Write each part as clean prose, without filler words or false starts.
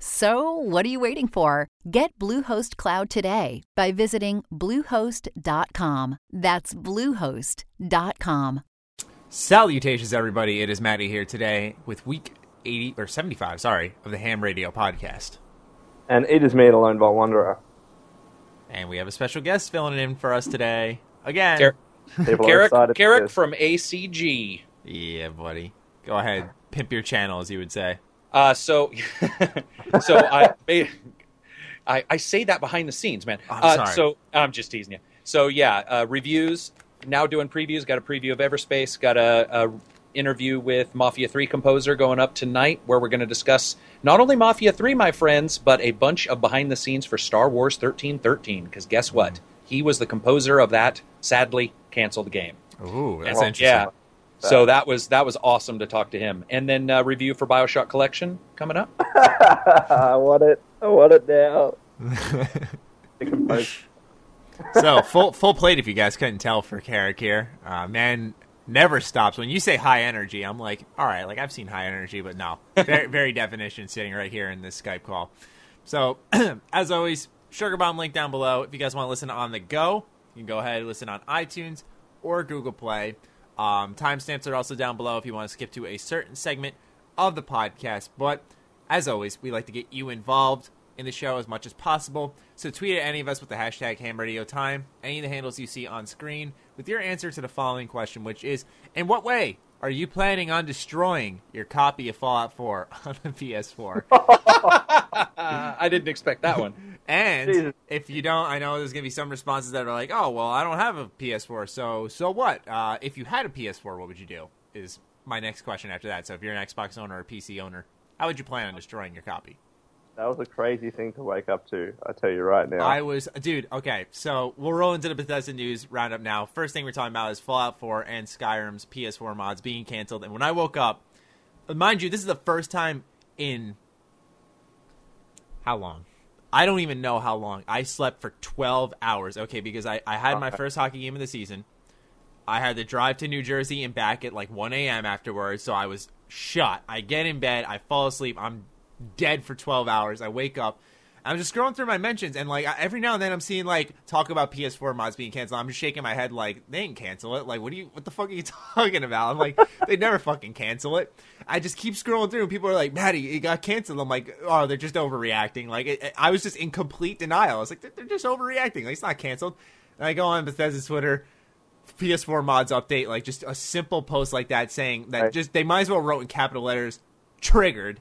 So, what are you waiting for? Get Bluehost Cloud today by visiting Bluehost.com. That's Bluehost.com. Salutations, everybody. It is Matty here today with week 80 or 75, of the Ham Radio podcast. And it is made alone by Wanderer. And we have a special guest filling in for us today. Again. Carrick from ACG. Yeah, buddy. Go ahead. Pimp your channel, as you would say. I say that behind the scenes, man. I'm sorry. So I'm just teasing you. So yeah, reviews. Now doing previews. Got a preview of Everspace. Got a interview with Mafia 3 composer going up tonight, where we're going to discuss not only Mafia 3, my friends, but a bunch of behind the scenes for Star Wars 1313. Because guess what? He was the composer of that. Sadly, canceled game. Ooh, that's interesting. Yeah. So that was awesome to talk to him. And then review for BioShock Collection coming up. I want it now. So full plate, if you guys couldn't tell, for Carrick here. Man never stops. When you say high energy, I'm like, all right, like I've seen high energy, but no. Very, very definition sitting right here in this Skype call. So as always, Sugar Bomb link down below. If you guys want to listen on the go, you can go ahead and listen on iTunes or Google Play. Timestamps are also down below if you want to skip to a certain segment of the podcast. But as always, we like to get you involved in the show as much as possible. So tweet at any of us with the hashtag HamRadioTime, any of the handles you see on screen, with your answer to the following question, which is, in what way are you planning on destroying your copy of Fallout 4 on the PS4? I didn't expect that one. And Jesus. If you don't, I know there's going to be some responses that are like, oh, well, I don't have a PS4, so what? If you had a PS4, what would you do is my next question after that. So if you're an Xbox owner or a PC owner, how would you plan on destroying your copy? That was a crazy thing to wake up to, I tell you right now. Okay, so we'll roll into the Bethesda news roundup now. First thing we're talking about is Fallout 4 and Skyrim's PS4 mods being canceled. And when I woke up, mind you, this is the first time in how long? I don't even know how long. I slept for 12 hours, okay, because I had my first hockey game of the season. I had to drive to New Jersey and back at like 1 a.m. afterwards, so I was shot. I get in bed, I fall asleep, I'm dead for 12 hours. I wake up. I'm just scrolling through my mentions, and like every now and then I'm seeing like talk about PS4 mods being canceled. I'm just shaking my head like they didn't cancel it. Like what the fuck are you talking about? I'm like they never fucking cancel it. I just keep scrolling through, and people are like, Maddie, it got canceled. I'm like, oh, they're just overreacting. Like I was just in complete denial. I was like, they're just overreacting. Like it's not canceled. And I go on Bethesda's Twitter. PS4 mods update. Like just a simple post like that saying that just they might as well wrote in capital letters triggered.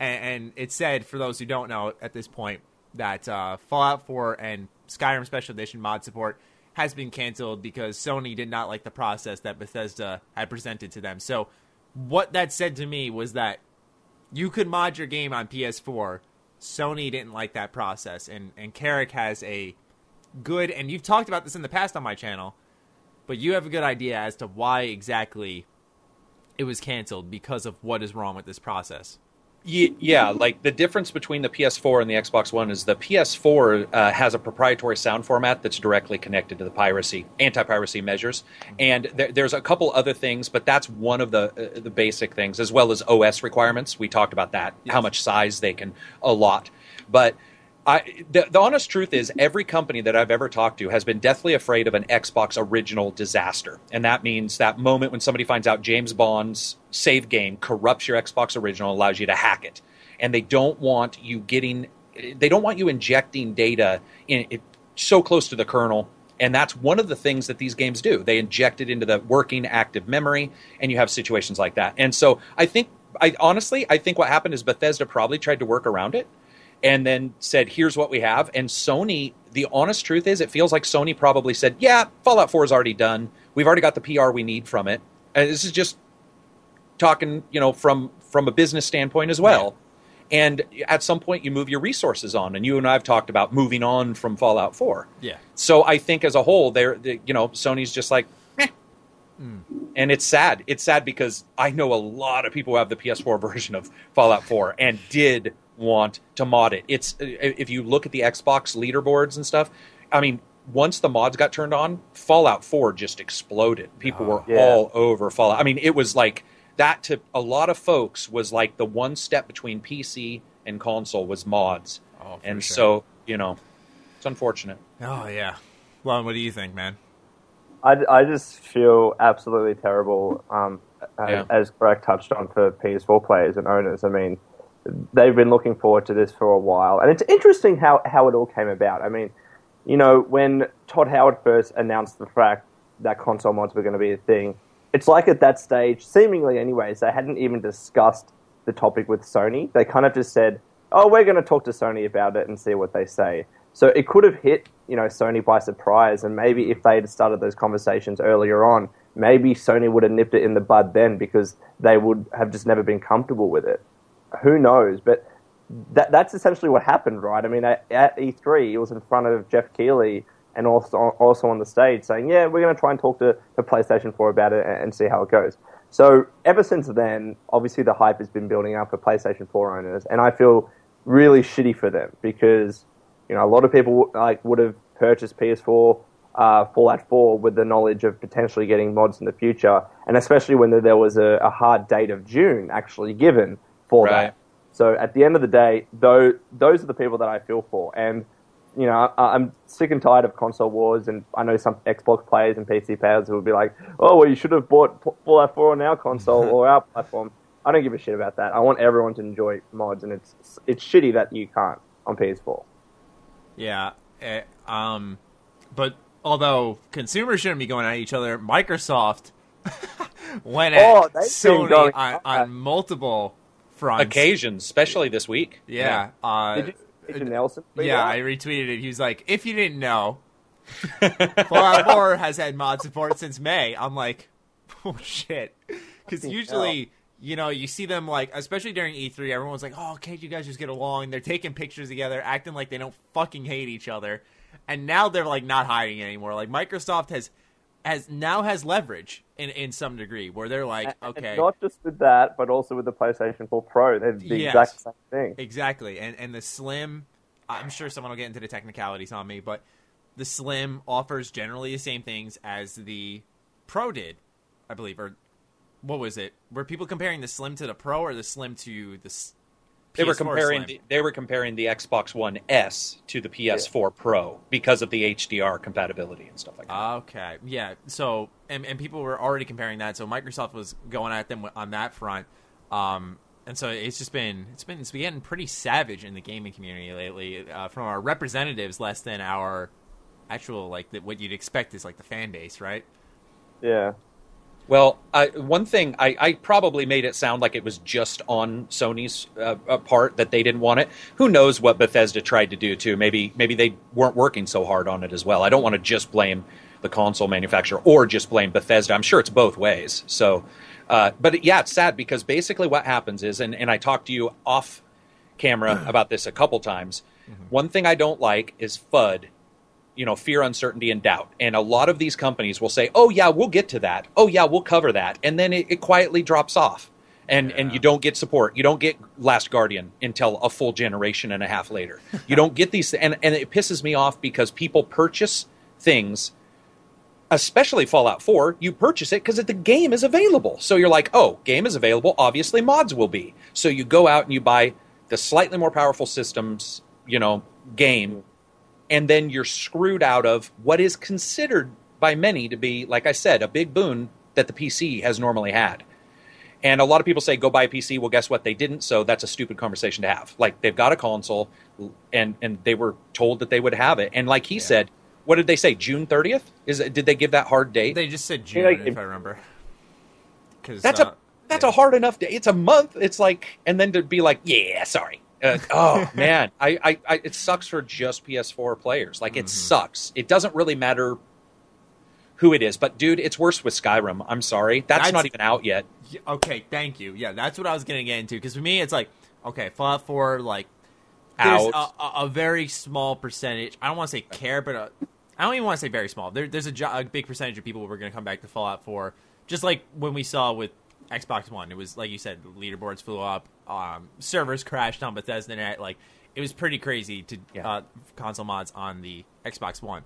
And it said, for those who don't know at this point, that Fallout 4 and Skyrim Special Edition mod support has been canceled because Sony did not like the process that Bethesda had presented to them. So what that said to me was that you could mod your game on PS4. Sony didn't like that process. And Carrick has a good, and you've talked about this in the past on my channel, but you have a good idea as to why exactly it was canceled because of what is wrong with this process. Yeah, like the difference between the PS4 and the Xbox One is the PS4 has a proprietary sound format that's directly connected to the anti-piracy measures. And there's a couple other things, but that's one of the basic things, as well as OS requirements. We talked about that, How much size they can allot. But the honest truth is every company that I've ever talked to has been deathly afraid of an Xbox original disaster. And that means that moment when somebody finds out James Bond's save game corrupts your Xbox original, allows you to hack it. And they don't want you injecting data in it so close to the kernel. And that's one of the things that these games do. They inject it into the working active memory, and you have situations like that. And so I think I think what happened is Bethesda probably tried to work around it and then said, here's what we have. And Sony, the honest truth is, it feels like Sony probably said, yeah, Fallout 4 is already done. We've already got the PR we need from it. And this is just talking, you know, from a business standpoint as well. Right. And at some point, you move your resources on. And you and I have talked about moving on from Fallout 4. Yeah. So I think as a whole, Sony's just like, meh. Mm. And it's sad. It's sad because I know a lot of people who have the PS4 version of Fallout 4 and did want to mod it. It's, if you look at the Xbox leaderboards and stuff, I mean, once the mods got turned on, Fallout 4 just exploded. People were all over Fallout. I mean, it was like... That, to a lot of folks, was like the one step between PC and console was mods. Oh, and sure. So, you know, it's unfortunate. Oh, yeah. Lon, what do you think, man? I just feel absolutely terrible, as Greg touched on, for PS4 players and owners. I mean, they've been looking forward to this for a while. And it's interesting how it all came about. I mean, you know, when Todd Howard first announced the fact that console mods were going to be a thing, it's like at that stage, seemingly anyways, they hadn't even discussed the topic with Sony. They kind of just said, oh, we're going to talk to Sony about it and see what they say. So it could have hit, you know, Sony by surprise, and maybe if they had started those conversations earlier on, maybe Sony would have nipped it in the bud then because they would have just never been comfortable with it. Who knows? But that's essentially what happened, right? I mean, at E3, it was in front of Jeff Keighley, and also on the stage saying, yeah, we're going to try and talk to PlayStation 4 about it and see how it goes. So ever since then, obviously the hype has been building up for PlayStation 4 owners, and I feel really shitty for them because, you know, a lot of people would have purchased PS4 Fallout 4 with the knowledge of potentially getting mods in the future, and especially when there was a hard date of June actually given for that. So at the end of the day, though, those are the people that I feel for, and you know, I'm sick and tired of console wars, and I know some Xbox players and PC players who will be like, oh, well, you should have bought Fallout 4 on our console or our platform. I don't give a shit about that. I want everyone to enjoy mods, and it's shitty that you can't on PS4. Yeah. But although consumers shouldn't be going at each other, Microsoft went at Sony on multiple fronts. Occasions, especially this week. Yeah. Nelson, yeah, I retweeted it. He was like, if you didn't know, Fallout 4 has had mod support since May. I'm like, oh, shit. Because usually, you know, you see them like, especially during E3, everyone's like, oh, can't you guys just get along? They're taking pictures together, acting like they don't fucking hate each other. And now they're like not hiding anymore. Like Microsoft has now leverage in some degree where they're like, okay. And not just with that, but also with the PlayStation 4 Pro. They're the exact same thing. Exactly. And the Slim, I'm sure someone will get into the technicalities on me, but the Slim offers generally the same things as the Pro did, I believe. Or what was it? Were people comparing the Slim to the Pro or the Slim to the PS4 Slim? They were comparing the Xbox One S to the PS4 Pro because of the HDR compatibility and stuff like that. Okay, yeah. So and people were already comparing that. So Microsoft was going at them on that front, and so it's been getting pretty savage in the gaming community lately from our representatives, less than our actual what you'd expect is like the fan base, right? Yeah. Well, one thing, I probably made it sound like it was just on Sony's part that they didn't want it. Who knows what Bethesda tried to do, too. Maybe they weren't working so hard on it as well. I don't want to just blame the console manufacturer or just blame Bethesda. I'm sure it's both ways. So, but, yeah, it's sad because basically what happens is, and I talked to you off camera about this a couple times, one thing I don't like is FUD. You know, fear, uncertainty, and doubt. And a lot of these companies will say, oh, yeah, we'll get to that. Oh, yeah, we'll cover that. And then it quietly drops off. And you don't get support. You don't get Last Guardian until a full generation and a half later. You don't get these. And it pisses me off because people purchase things, especially Fallout 4. You purchase it because the game is available. So you're like, oh, game is available. Obviously, mods will be. So you go out and you buy the slightly more powerful systems, you know, game. And then you're screwed out of what is considered by many to be, like I said, a big boon that the PC has normally had. And a lot of people say, go buy a PC. Well, guess what? They didn't, so that's a stupid conversation to have. Like, they've got a console, and they were told that they would have it. And like he said, what did they say, June 30th? Did they give that hard date? They just said June, if I remember. That's that's a hard enough day. It's a month. It's like, and then to be like, yeah, sorry. Oh man, I it sucks for just PS4 players. Like it sucks. It doesn't really matter who it is, but dude, it's worse with Skyrim. I'm sorry, that's not even out yet. Okay, thank you. Yeah, that's what I was gonna get into. Because for me, it's like, okay, Fallout 4, like there's a very small percentage. I don't want to say care, but I don't even want to say very small. There's a big percentage of people who are gonna come back to Fallout 4, just like when we saw with Xbox One. It was like you said, leaderboards flew up. Servers crashed on Bethesda Net. Like, it was pretty crazy to console mods on the Xbox One.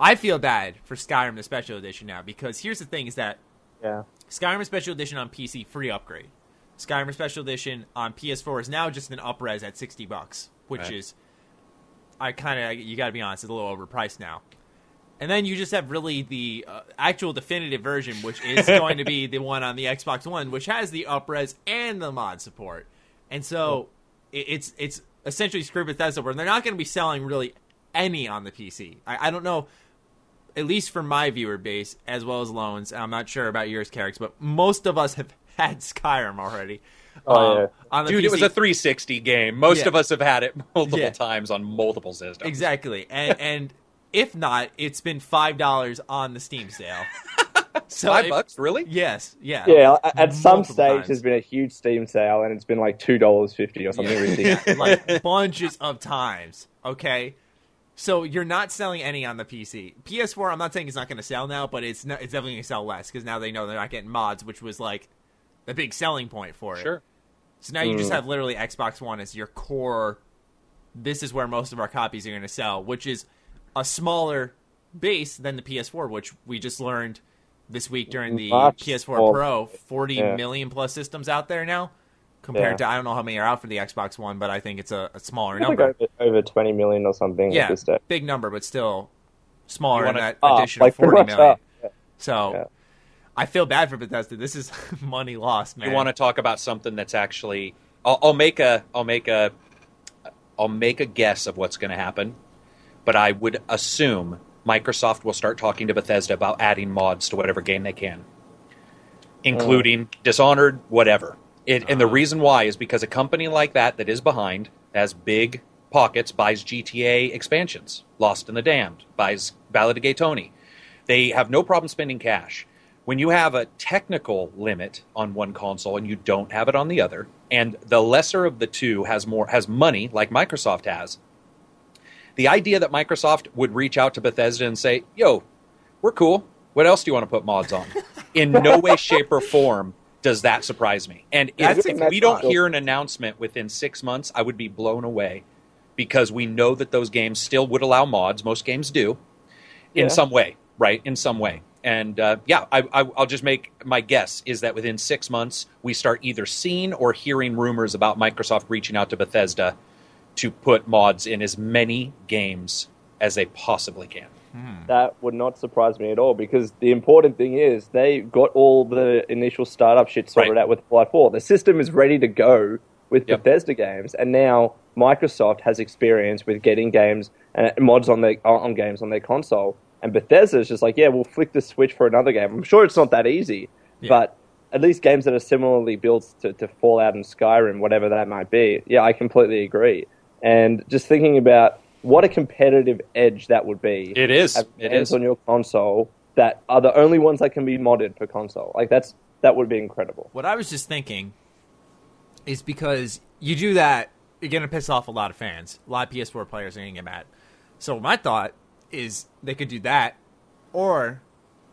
I feel bad for Skyrim the Special Edition now, because here's the thing: is that Skyrim Special Edition on PC, free upgrade. Skyrim Special Edition on PS4 is now just an up-res at $60, which is, you got to be honest, it's a little overpriced now. And then you just have really the actual definitive version, which is going to be the one on the Xbox One, which has the up-res and the mod support. And so it's essentially screw Bethesda, where they're not going to be selling really any on the PC. I don't know, at least for my viewer base, as well as Loans, and I'm not sure about yours, Carrix, but most of us have had Skyrim already. On the PC. It was a 360 game. Most of us have had it multiple times on multiple systems. Exactly. And if not, it's been $5 on the Steam sale. So $5, really? Yes. Yeah. Yeah. At some stage, there's been a huge Steam sale, and it's been like $2.50 or something ridiculous. Like bunches of times. Okay. So you're not selling any on the PC. PS4, I'm not saying it's not going to sell now, but it's definitely going to sell less, because now they know they're not getting mods, which was like a big selling point for it. Sure. So now you just have literally Xbox One as your core. This is where most of our copies are going to sell, which is a smaller base than the PS4, which we just learned this week during the PS4 Pro, 40 million plus systems out there now, compared to I don't know how many are out for the Xbox One, but I think it's a smaller number. Like over 20 million or something. Yeah, this day. Big number, but still smaller than that addition of 40 million. Yeah. So I feel bad for Bethesda. This is money lost, man. You want to talk about something that's actually... I'll make a guess of what's going to happen. But I would assume Microsoft will start talking to Bethesda about adding mods to whatever game they can, including Dishonored, whatever. And the reason why is because a company like that is behind, has big pockets, buys GTA expansions, Lost in the Damned, buys Ballad of Gay Tony. They have no problem spending cash. When you have a technical limit on one console and you don't have it on the other, and the lesser of the two has money like Microsoft has, the idea that Microsoft would reach out to Bethesda and say, yo, we're cool, what else do you want to put mods on? In no way, shape, or form does that surprise me. And if we don't hear an announcement within 6 months, I would be blown away, because we know that those games still would allow mods. Most games do in some way, right? In some way. And I'll just make my guess is that within 6 months, we start either seeing or hearing rumors about Microsoft reaching out to Bethesda to put mods in as many games as they possibly can. That would not surprise me at all, because the important thing is they got all the initial startup shit sorted out with Fallout 4. The system is ready to go with Bethesda games, and now Microsoft has experience with getting games and mods on games on their console, and Bethesda is just like, yeah, we'll flick the switch for another game. I'm sure it's not that easy, but at least games that are similarly built to Fallout and Skyrim, whatever that might be, yeah, I completely agree. And just thinking about what a competitive edge that would be. It is. It is on your console that are the only ones that can be modded per console. Like that would be incredible. What I was just thinking is, because you do that, you're going to piss off a lot of fans. A lot of PS4 players are going to get mad. So my thought is they could do that, or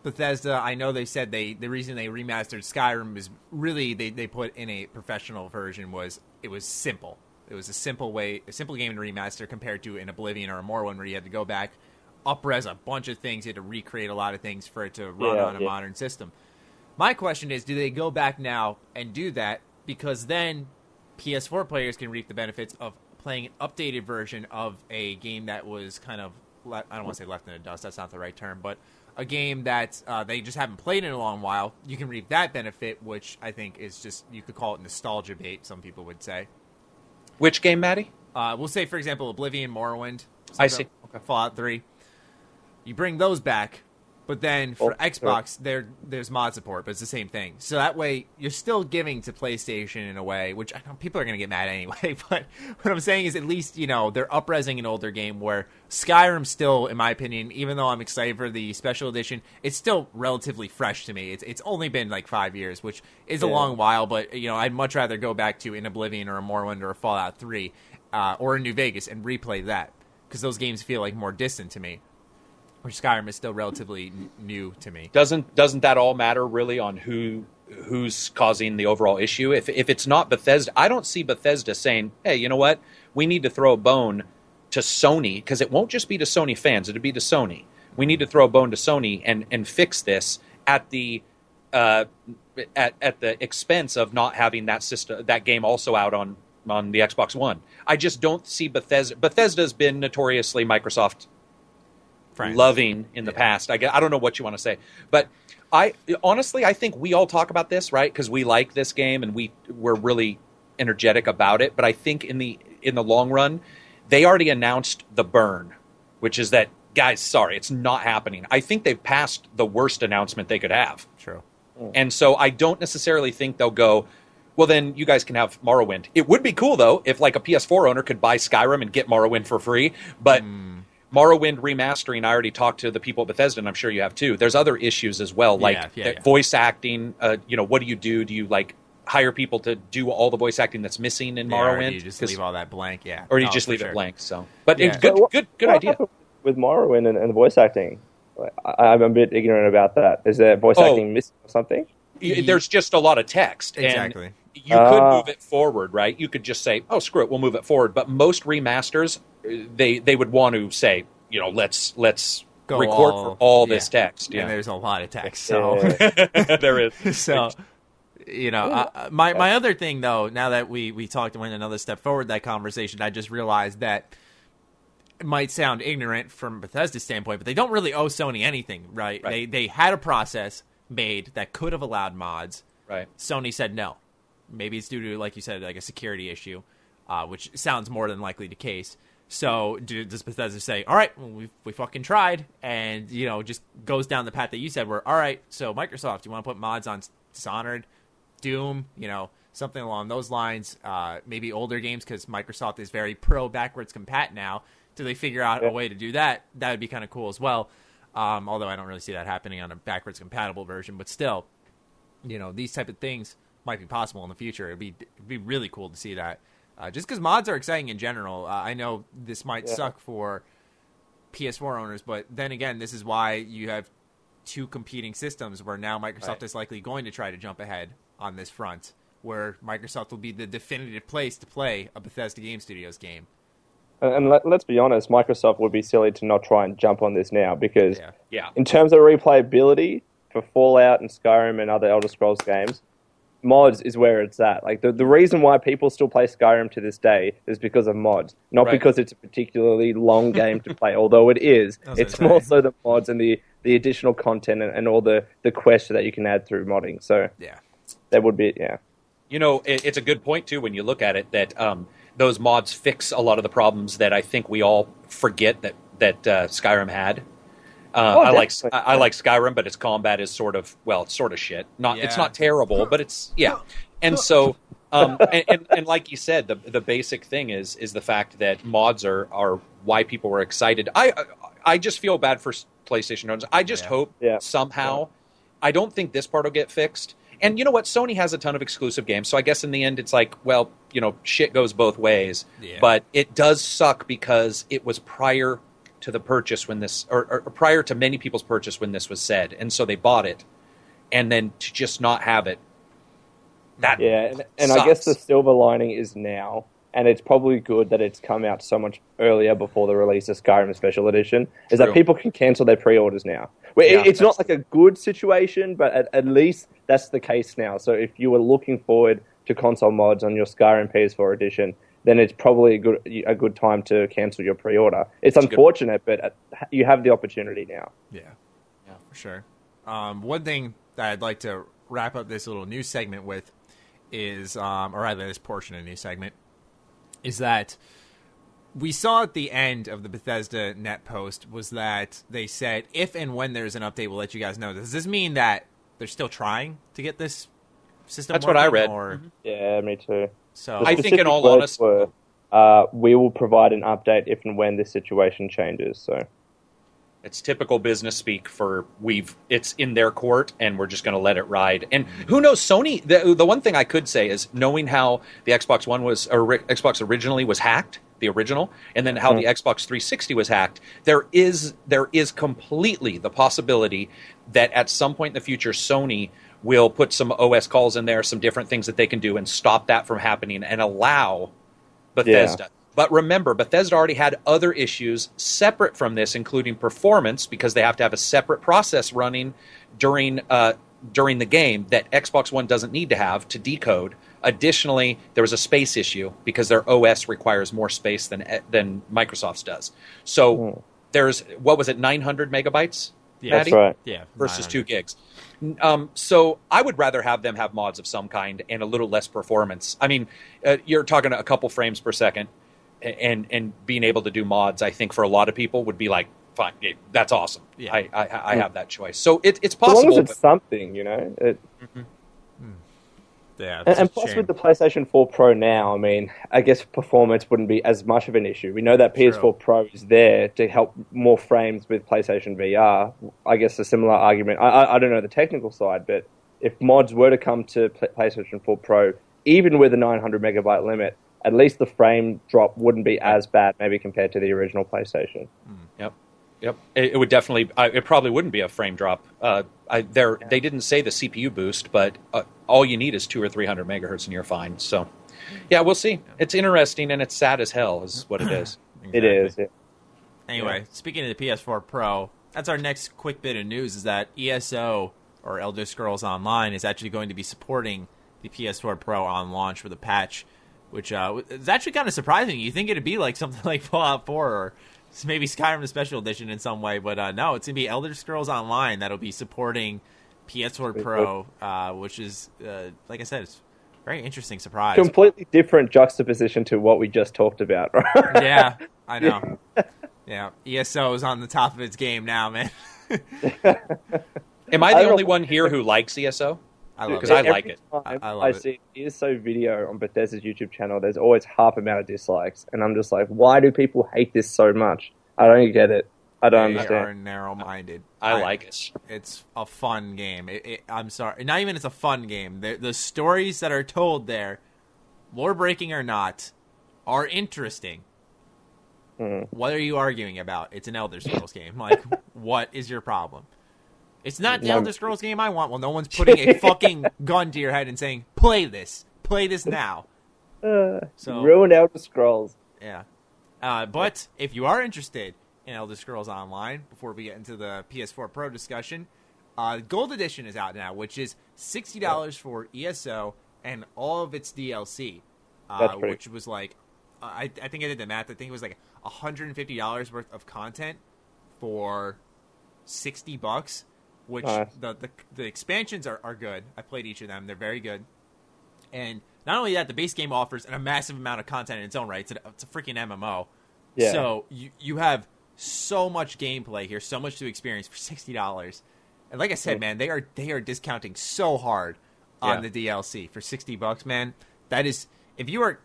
Bethesda, I know they said the reason they remastered Skyrim is really they put in a professional version was it was simple. It was a simple game to remaster compared to an Oblivion or a Morrowind, where you had to go back, up-res a bunch of things, you had to recreate a lot of things for it to run on a modern system. My question is, do they go back now and do that? Because then PS4 players can reap the benefits of playing an updated version of a game that was kind of, I don't want to say left in the dust, that's not the right term, but a game that they just haven't played in a long while. You can reap that benefit, which I think is just, you could call it nostalgia bait, some people would say. Which game, Maddie? We'll say, for example, Oblivion, Morrowind. I see. Okay. Fallout 3. You bring those back, But then for Xbox, there's mod support, but it's the same thing. So that way, you're still giving to PlayStation in a way, which I know people are going to get mad anyway. But what I'm saying is at least, you know, they're up-resing an older game where Skyrim still, in my opinion, even though I'm excited for the Special Edition, it's still relatively fresh to me. It's only been like 5 years, which is a long while. But, you know, I'd much rather go back to an Oblivion or a Morrowind or a Fallout 3 or a New Vegas and replay that because those games feel like more distant to me. Or Skyrim is still relatively new to me. Doesn't that all matter really on who's causing the overall issue? If it's not Bethesda, I don't see Bethesda saying, "Hey, you know what? We need to throw a bone to Sony because it won't just be to Sony fans; it'll be to Sony. We need to throw a bone to Sony and fix this at the expense of not having that system, that game also out on the Xbox One." I just don't see Bethesda. Bethesda's been notoriously Microsoft loving in the past. I don't know what you want to say, but I honestly, I think we all talk about this, right? Because we like this game and we're really energetic about it. But I think in the long run, they already announced the burn, which is that guys, sorry, it's not happening. I think they've passed the worst announcement they could have. True. And so I don't necessarily think they'll go, well, then you guys can have Morrowind. It would be cool though if like a PS4 owner could buy Skyrim and get Morrowind for free, but. Morrowind remastering, I already talked to the people at Bethesda, and I'm sure you have too. There's other issues as well, like voice acting. You know, what do you do? Do you like hire people to do all the voice acting that's missing in Morrowind? Or do you just leave all that blank? Yeah, or do you just leave it blank? So, but it's good idea with Morrowind and the voice acting. I'm a bit ignorant about that. Is there voice acting missing or something? There's just a lot of text. Exactly. And you could move it forward, right? You could just say, "Oh, screw it, we'll move it forward." But most remasters, they would want to say, you know, let's record all, for all this text. Yeah. And there's a lot of text, so there is. So, you know, my other thing though, now that we talked and went another step forward that conversation, I just realized that it might sound ignorant from Bethesda's standpoint, but they don't really owe Sony anything, right? They had a process made that could have allowed mods. Right. Sony said no. Maybe it's due to, like you said, like a security issue, which sounds more than likely the case. So does Bethesda say, all right, well, we fucking tried, and, you know, just goes down the path that you said where, all right, so Microsoft, you want to put mods on Dishonored, Doom, you know, something along those lines, maybe older games because Microsoft is very pro-backwards compat now. Do they figure out a way to do that? That would be kind of cool as well, although I don't really see that happening on a backwards compatible version. But still, you know, these type of things might be possible in the future. It'd be really cool to see that. Just because mods are exciting in general. I know this might suck for PS4 owners, but then again, this is why you have two competing systems where now Microsoft is likely going to try to jump ahead on this front, where Microsoft will be the definitive place to play a Bethesda Game Studios game. And let's be honest, Microsoft would be silly to not try and jump on this now because in terms of replayability for Fallout and Skyrim and other Elder Scrolls games, mods is where it's at. Like the reason why people still play Skyrim to this day is because of mods, not because it's a particularly long game to play, although it is. It's more so the mods and the additional content and all the quests that you can add through modding. So that would be You know, it's a good point too when you look at it that those mods fix a lot of the problems that I think we all forget that Skyrim had. I like Skyrim, but its combat is sort of shit. It's not terrible, but it's And so, and like you said, the basic thing is the fact that mods are why people were excited. I just feel bad for PlayStation owners. I just hope somehow. I don't think this part will get fixed. And you know what? Sony has a ton of exclusive games, so I guess in the end it's like, well, you know, shit goes both ways. Yeah. But it does suck because it was prior to the purchase when this, or prior to many people's purchase when this was said, and so they bought it, and then to just not have it, that and I guess the silver lining is now, and it's probably good that it's come out so much earlier before the release of Skyrim Special Edition, is that people can cancel their pre-orders now. It's not like a good situation, but at least that's the case now. So if you were looking forward to console mods on your Skyrim PS4 edition, then it's probably a good time to cancel your pre-order. It's unfortunate, but you have the opportunity now. Yeah, for sure. One thing that I'd like to wrap up this little news segment with is, or rather this portion of the news segment, is that we saw at the end of the Bethesda net post was that they said, if and when there's an update, we'll let you guys know. Does this mean that they're still trying to get this system working? That's what I read. Or... Yeah, me too. So I think in all honesty... we will provide an update if and when this situation changes, so... It's typical business speak for it's in their court and we're just going to let it ride. And who knows, Sony, the one thing I could say is knowing how the Xbox One Xbox originally was hacked, the original, and then how the Xbox 360 was hacked, there is completely the possibility that at some point in the future, Sony will put some OS calls in there, some different things that they can do and stop that from happening and allow Bethesda. Yeah. But remember, Bethesda already had other issues separate from this, including performance, because they have to have a separate process running during the game that Xbox One doesn't need to have to decode. Additionally, there was a space issue because their OS requires more space than Microsoft's does. So there's, what was it, 900 megabytes? Yeah, Maddie? That's right. Yeah, versus 2 gigs. So I would rather have them have mods of some kind and a little less performance. I mean, you're talking a couple frames per second. And being able to do mods, I think for a lot of people would be like, fine, that's awesome. Yeah. I have that choice. So it's possible. As long as it's something, you know. Yeah. And plus, with the PlayStation 4 Pro now, I mean, I guess performance wouldn't be as much of an issue. We know that PS4 Pro is there to help more frames with PlayStation VR. I guess a similar argument. I don't know the technical side, but if mods were to come to PlayStation 4 Pro, even with a 900 megabyte limit, at least the frame drop wouldn't be as bad, maybe, compared to the original PlayStation. Yep. It would definitely... It probably wouldn't be a frame drop. They didn't say the CPU boost, but all you need is 200 or 300 megahertz and you're fine. So, yeah, we'll see. It's interesting, and it's sad as hell is what it is. Exactly. It is, yeah. Anyway, speaking of the PS4 Pro, that's our next quick bit of news, is that ESO, or Elder Scrolls Online, is actually going to be supporting the PS4 Pro on launch with a patch, which is actually kind of surprising. You think it'd be like something like Fallout 4 or maybe Skyrim Special Edition in some way, but no, it's going to be Elder Scrolls Online that'll be supporting PS4 Pro, which is, like I said, it's a very interesting surprise. Completely different juxtaposition to what we just talked about. Right? Yeah, I know. Yeah, ESO is on the top of its game now, man. Am I the only one here who likes ESO? Because I like it. I see an ESO video on Bethesda's YouTube channel, there's always half amount of dislikes. And I'm just like, why do people hate this so much? I don't get it. I don't understand. They are narrow-minded. I like it. It's a fun game. I'm sorry. Not even it's a fun game. The stories that are told there, lore-breaking or not, are interesting. What are you arguing about? It's an Elder Scrolls game. Like, what is your problem? It's not the Elder Scrolls game I want. Well, no one's putting a fucking gun to your head and saying, play this. Play this now. So ruin Elder Scrolls. Yeah. But if you are interested in Elder Scrolls Online, before we get into the PS4 Pro discussion, Gold Edition is out now, which is $60 for ESO and all of its DLC, which was like, I think I did the math. I think it was like $150 worth of content for $60. Which the expansions are good. I played each of them. They're very good. And not only that, the base game offers a massive amount of content in its own right. It's a freaking MMO. Yeah. So you have so much gameplay here, so much to experience for $60. And like I said, man, they are discounting so hard on the DLC for $60, man. That is, if you are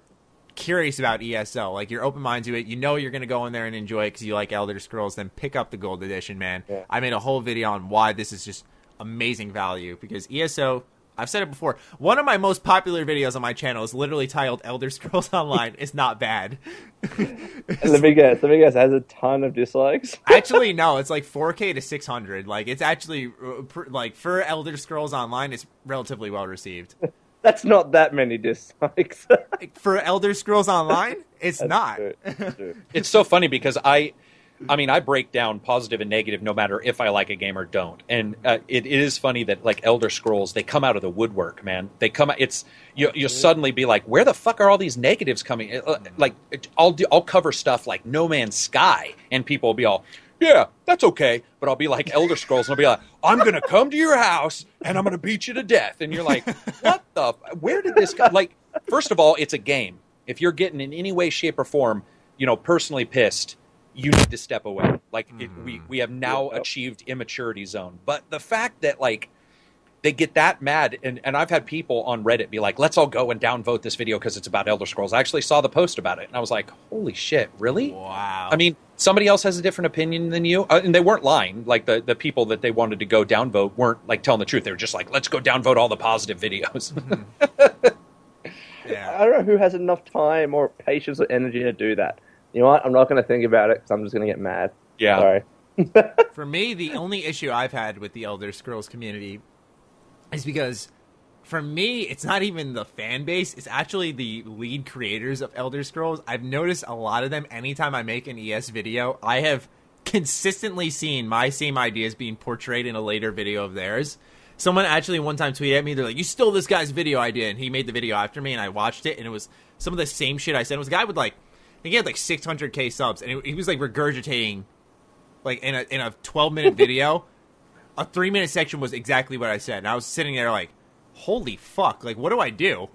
curious about ESO, like you're open minded to it, you know you're going to go in there and enjoy it because you like Elder Scrolls, then pick up the Gold Edition, man. Yeah. I made a whole video on why this is just amazing value because ESO, I've said it before, one of my most popular videos on my channel is literally titled Elder Scrolls Online is not bad. Let me guess, it has a ton of dislikes. Actually, no, it's like 4K to 600. Like it's actually like for Elder Scrolls Online, it's relatively well received. That's not that many dislikes. For Elder Scrolls Online, it's not. True. It's so funny because I mean, I break down positive and negative no matter if I like a game or don't. And it is funny that like Elder Scrolls, they come out of the woodwork, man. They come out. It's you'll suddenly be like, where the fuck are all these negatives coming? Like I'll cover stuff like No Man's Sky, and people will be all, yeah, that's okay. But I'll be like Elder Scrolls, and I'll be like, I'm going to come to your house, and I'm going to beat you to death. And you're like, what the? Where did this go? Like, first of all, it's a game. If you're getting in any way, shape, or form you know, personally pissed, you need to step away. Like, we have now achieved immaturity zone. But the fact that, like, they get that mad, and I've had people on Reddit be like, let's all go and downvote this video because it's about Elder Scrolls. I actually saw the post about it, and I was like, holy shit, really? Wow. I mean, somebody else has a different opinion than you. And they weren't lying. Like, the people that they wanted to go downvote weren't, like, telling the truth. They were just like, let's go downvote all the positive videos. Yeah. I don't know who has enough time or patience or energy to do that. You know what? I'm not going to think about it because I'm just going to get mad. Yeah. Sorry. For me, the only issue I've had with the Elder Scrolls community is because, for me, it's not even the fan base. It's actually the lead creators of Elder Scrolls. I've noticed a lot of them. Anytime I make an ES video, I have consistently seen my same ideas being portrayed in a later video of theirs. Someone actually one time tweeted at me. They're like, you stole this guy's video idea. And he made the video after me. And I watched it. And it was some of the same shit I said. It was a guy with, like, I think he had, like, 600K subs. And he was, like, regurgitating, like, in a 12-minute video. A 3-minute section was exactly what I said, and I was sitting there like, "Holy fuck! Like, what do I do?"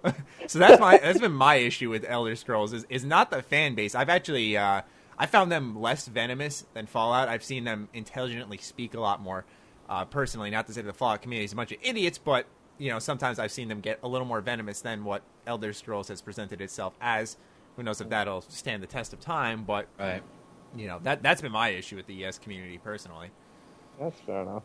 So that's been my issue with Elder Scrolls is not the fan base. I've actually I found them less venomous than Fallout. I've seen them intelligently speak a lot more. Personally, not to say the Fallout community is a bunch of idiots, but you know sometimes I've seen them get a little more venomous than what Elder Scrolls has presented itself as. Who knows if that'll stand the test of time? But right. You know that's been my issue with the ES community personally. That's fair enough.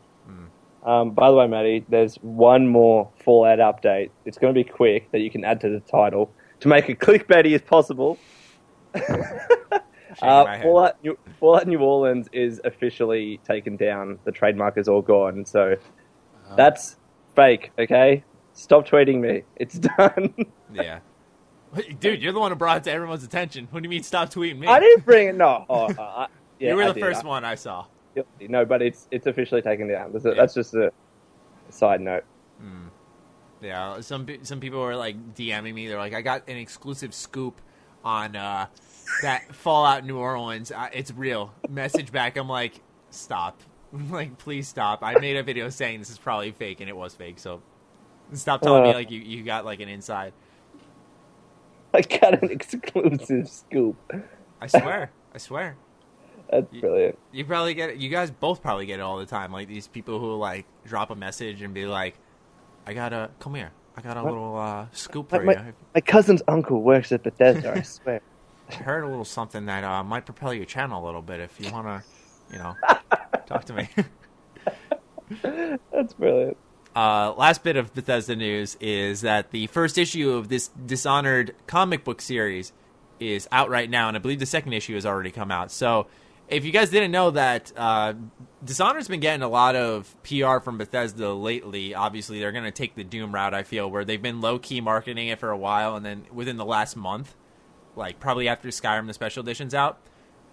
By the way, Maddie, there's one more Fallout update. It's going to be quick that you can add to the title to make it clickbaity as possible. Fallout New Orleans is officially taken down. The trademark is all gone. So that's fake, okay? Stop tweeting me. It's done. Yeah. Dude, you're the one who brought it to everyone's attention. What do you mean stop tweeting me? I didn't bring it. No. You were the first one I saw. No, but it's officially taken down. That's just a side note. Mm. Yeah, some people were like DMing me. They're like, I got an exclusive scoop on that Fallout New Orleans. It's real. Message back. I'm like, stop. I'm like, please stop. I made a video saying this is probably fake, and it was fake. So stop telling me like you got like an inside. I got an exclusive scoop. I swear. That's brilliant. You probably get it. You guys both probably get it all the time. Like these people who like drop a message and be like, I got a little scoop for you. My cousin's uncle works at Bethesda, I swear. I heard a little something that might propel your channel a little bit if you want to, you know, talk to me. That's brilliant. Last bit of Bethesda news is that the first issue of this Dishonored comic book series is out right now, and I believe the second issue has already come out. So if you guys didn't know that, Dishonored's been getting a lot of PR from Bethesda lately. Obviously, they're going to take the Doom route, I feel, where they've been low-key marketing it for a while, and then within the last month, like probably after Skyrim, the Special Edition's out,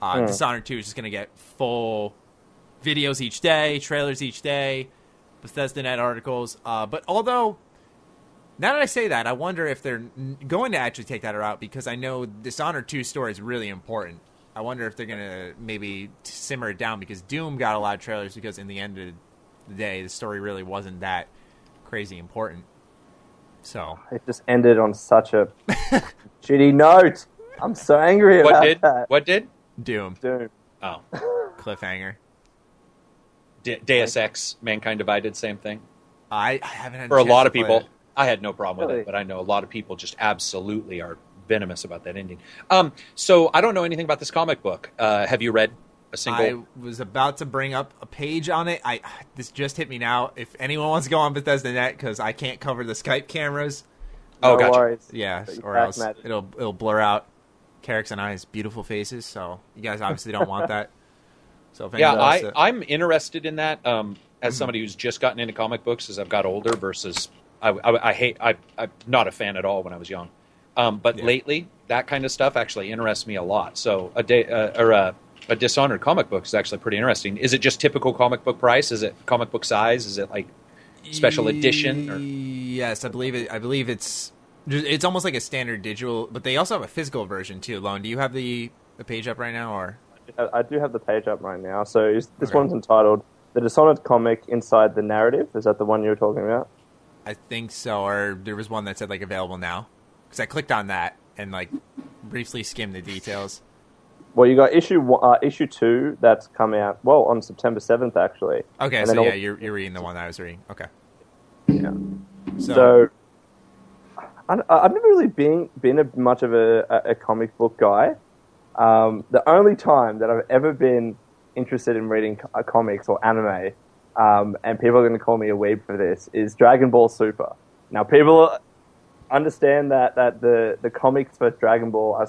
Dishonored 2 is just going to get full videos each day, trailers each day, Bethesda.net articles. But although, now that I say that, I wonder if they're going to actually take that route, because I know Dishonored 2 story is really important. I wonder if they're going to maybe simmer it down, because Doom got a lot of trailers because in the end of the day, the story really wasn't that crazy important. So it just ended on such a shitty note. I'm so angry about that. What did? Doom. Oh. Cliffhanger. Deus Ex, Mankind Divided, same thing. I haven't had For a lot of people. It. I had no problem with it, but I know a lot of people just absolutely are venomous about that ending. So I don't know anything about this comic book. Have you read a single? I was about to bring up a page on it. This just hit me now. If anyone wants to go on Bethesda.net, because I can't cover the Skype cameras. Oh, gotcha. Worries. Yeah, or else it'll blur out Carrick's and I's beautiful faces. So you guys obviously don't want that. So if I'm interested in that. As somebody who's just gotten into comic books as I've got older versus. I'm not a fan at all when I was young. But lately, that kind of stuff actually interests me a lot. So a Dishonored comic book is actually pretty interesting. Is it just typical comic book price? Is it comic book size? Is it like special edition? Or? Yes, I believe it's almost like a standard digital, but they also have a physical version too. Lone, do you have the page up right now? Or I do have the page up right now. So this one's entitled "The Dishonored Comic Inside the Narrative." Is that the one you were talking about? I think so, or there was one that said, like, available now. Because I clicked on that and, like, briefly skimmed the details. Well, you got issue 2 that's come out, well, on September 7th, actually. Okay, and so you're reading the one I was reading. Okay. Yeah. So I've never really been much of a comic book guy. The only time that I've ever been interested in reading comics or anime, and people are going to call me a weeb for this, is Dragon Ball Super. Now, people understand that the comics for Dragon Ball are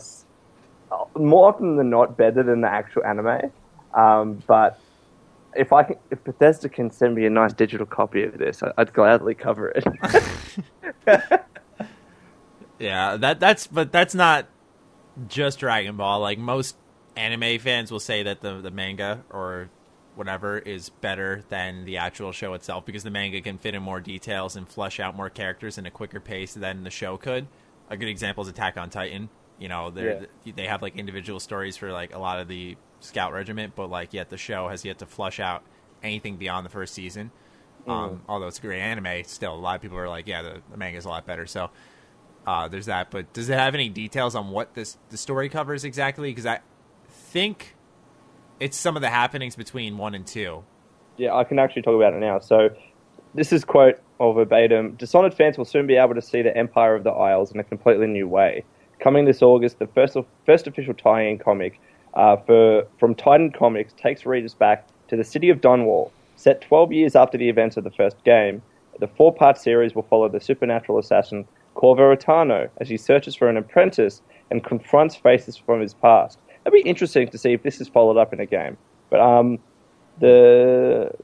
more often than not better than the actual anime. But if Bethesda can send me a nice digital copy of this, I'd gladly cover it. Yeah, that's not just Dragon Ball. Like, most anime fans will say that the manga or whatever is better than the actual show itself, because the manga can fit in more details and flesh out more characters in a quicker pace than the show could. A good example is Attack on Titan. You know, they have like individual stories for like a lot of the Scout Regiment, but like yet the show has yet to flesh out anything beyond the first season. Although it's a great anime, still a lot of people are like, yeah, the manga is a lot better. So there's that. But does it have any details on what the story covers exactly? Because I think it's some of the happenings between 1 and 2. Yeah, I can actually talk about it now. So this is quote or verbatim. Dishonored fans will soon be able to see the Empire of the Isles in a completely new way. Coming this August, the first official tie-in comic from Titan Comics takes readers back to the city of Dunwall. Set 12 years after the events of the first game, the 4-part series will follow the supernatural assassin Corveritano as he searches for an apprentice and confronts faces from his past. It'd be interesting to see if this is followed up in a game. But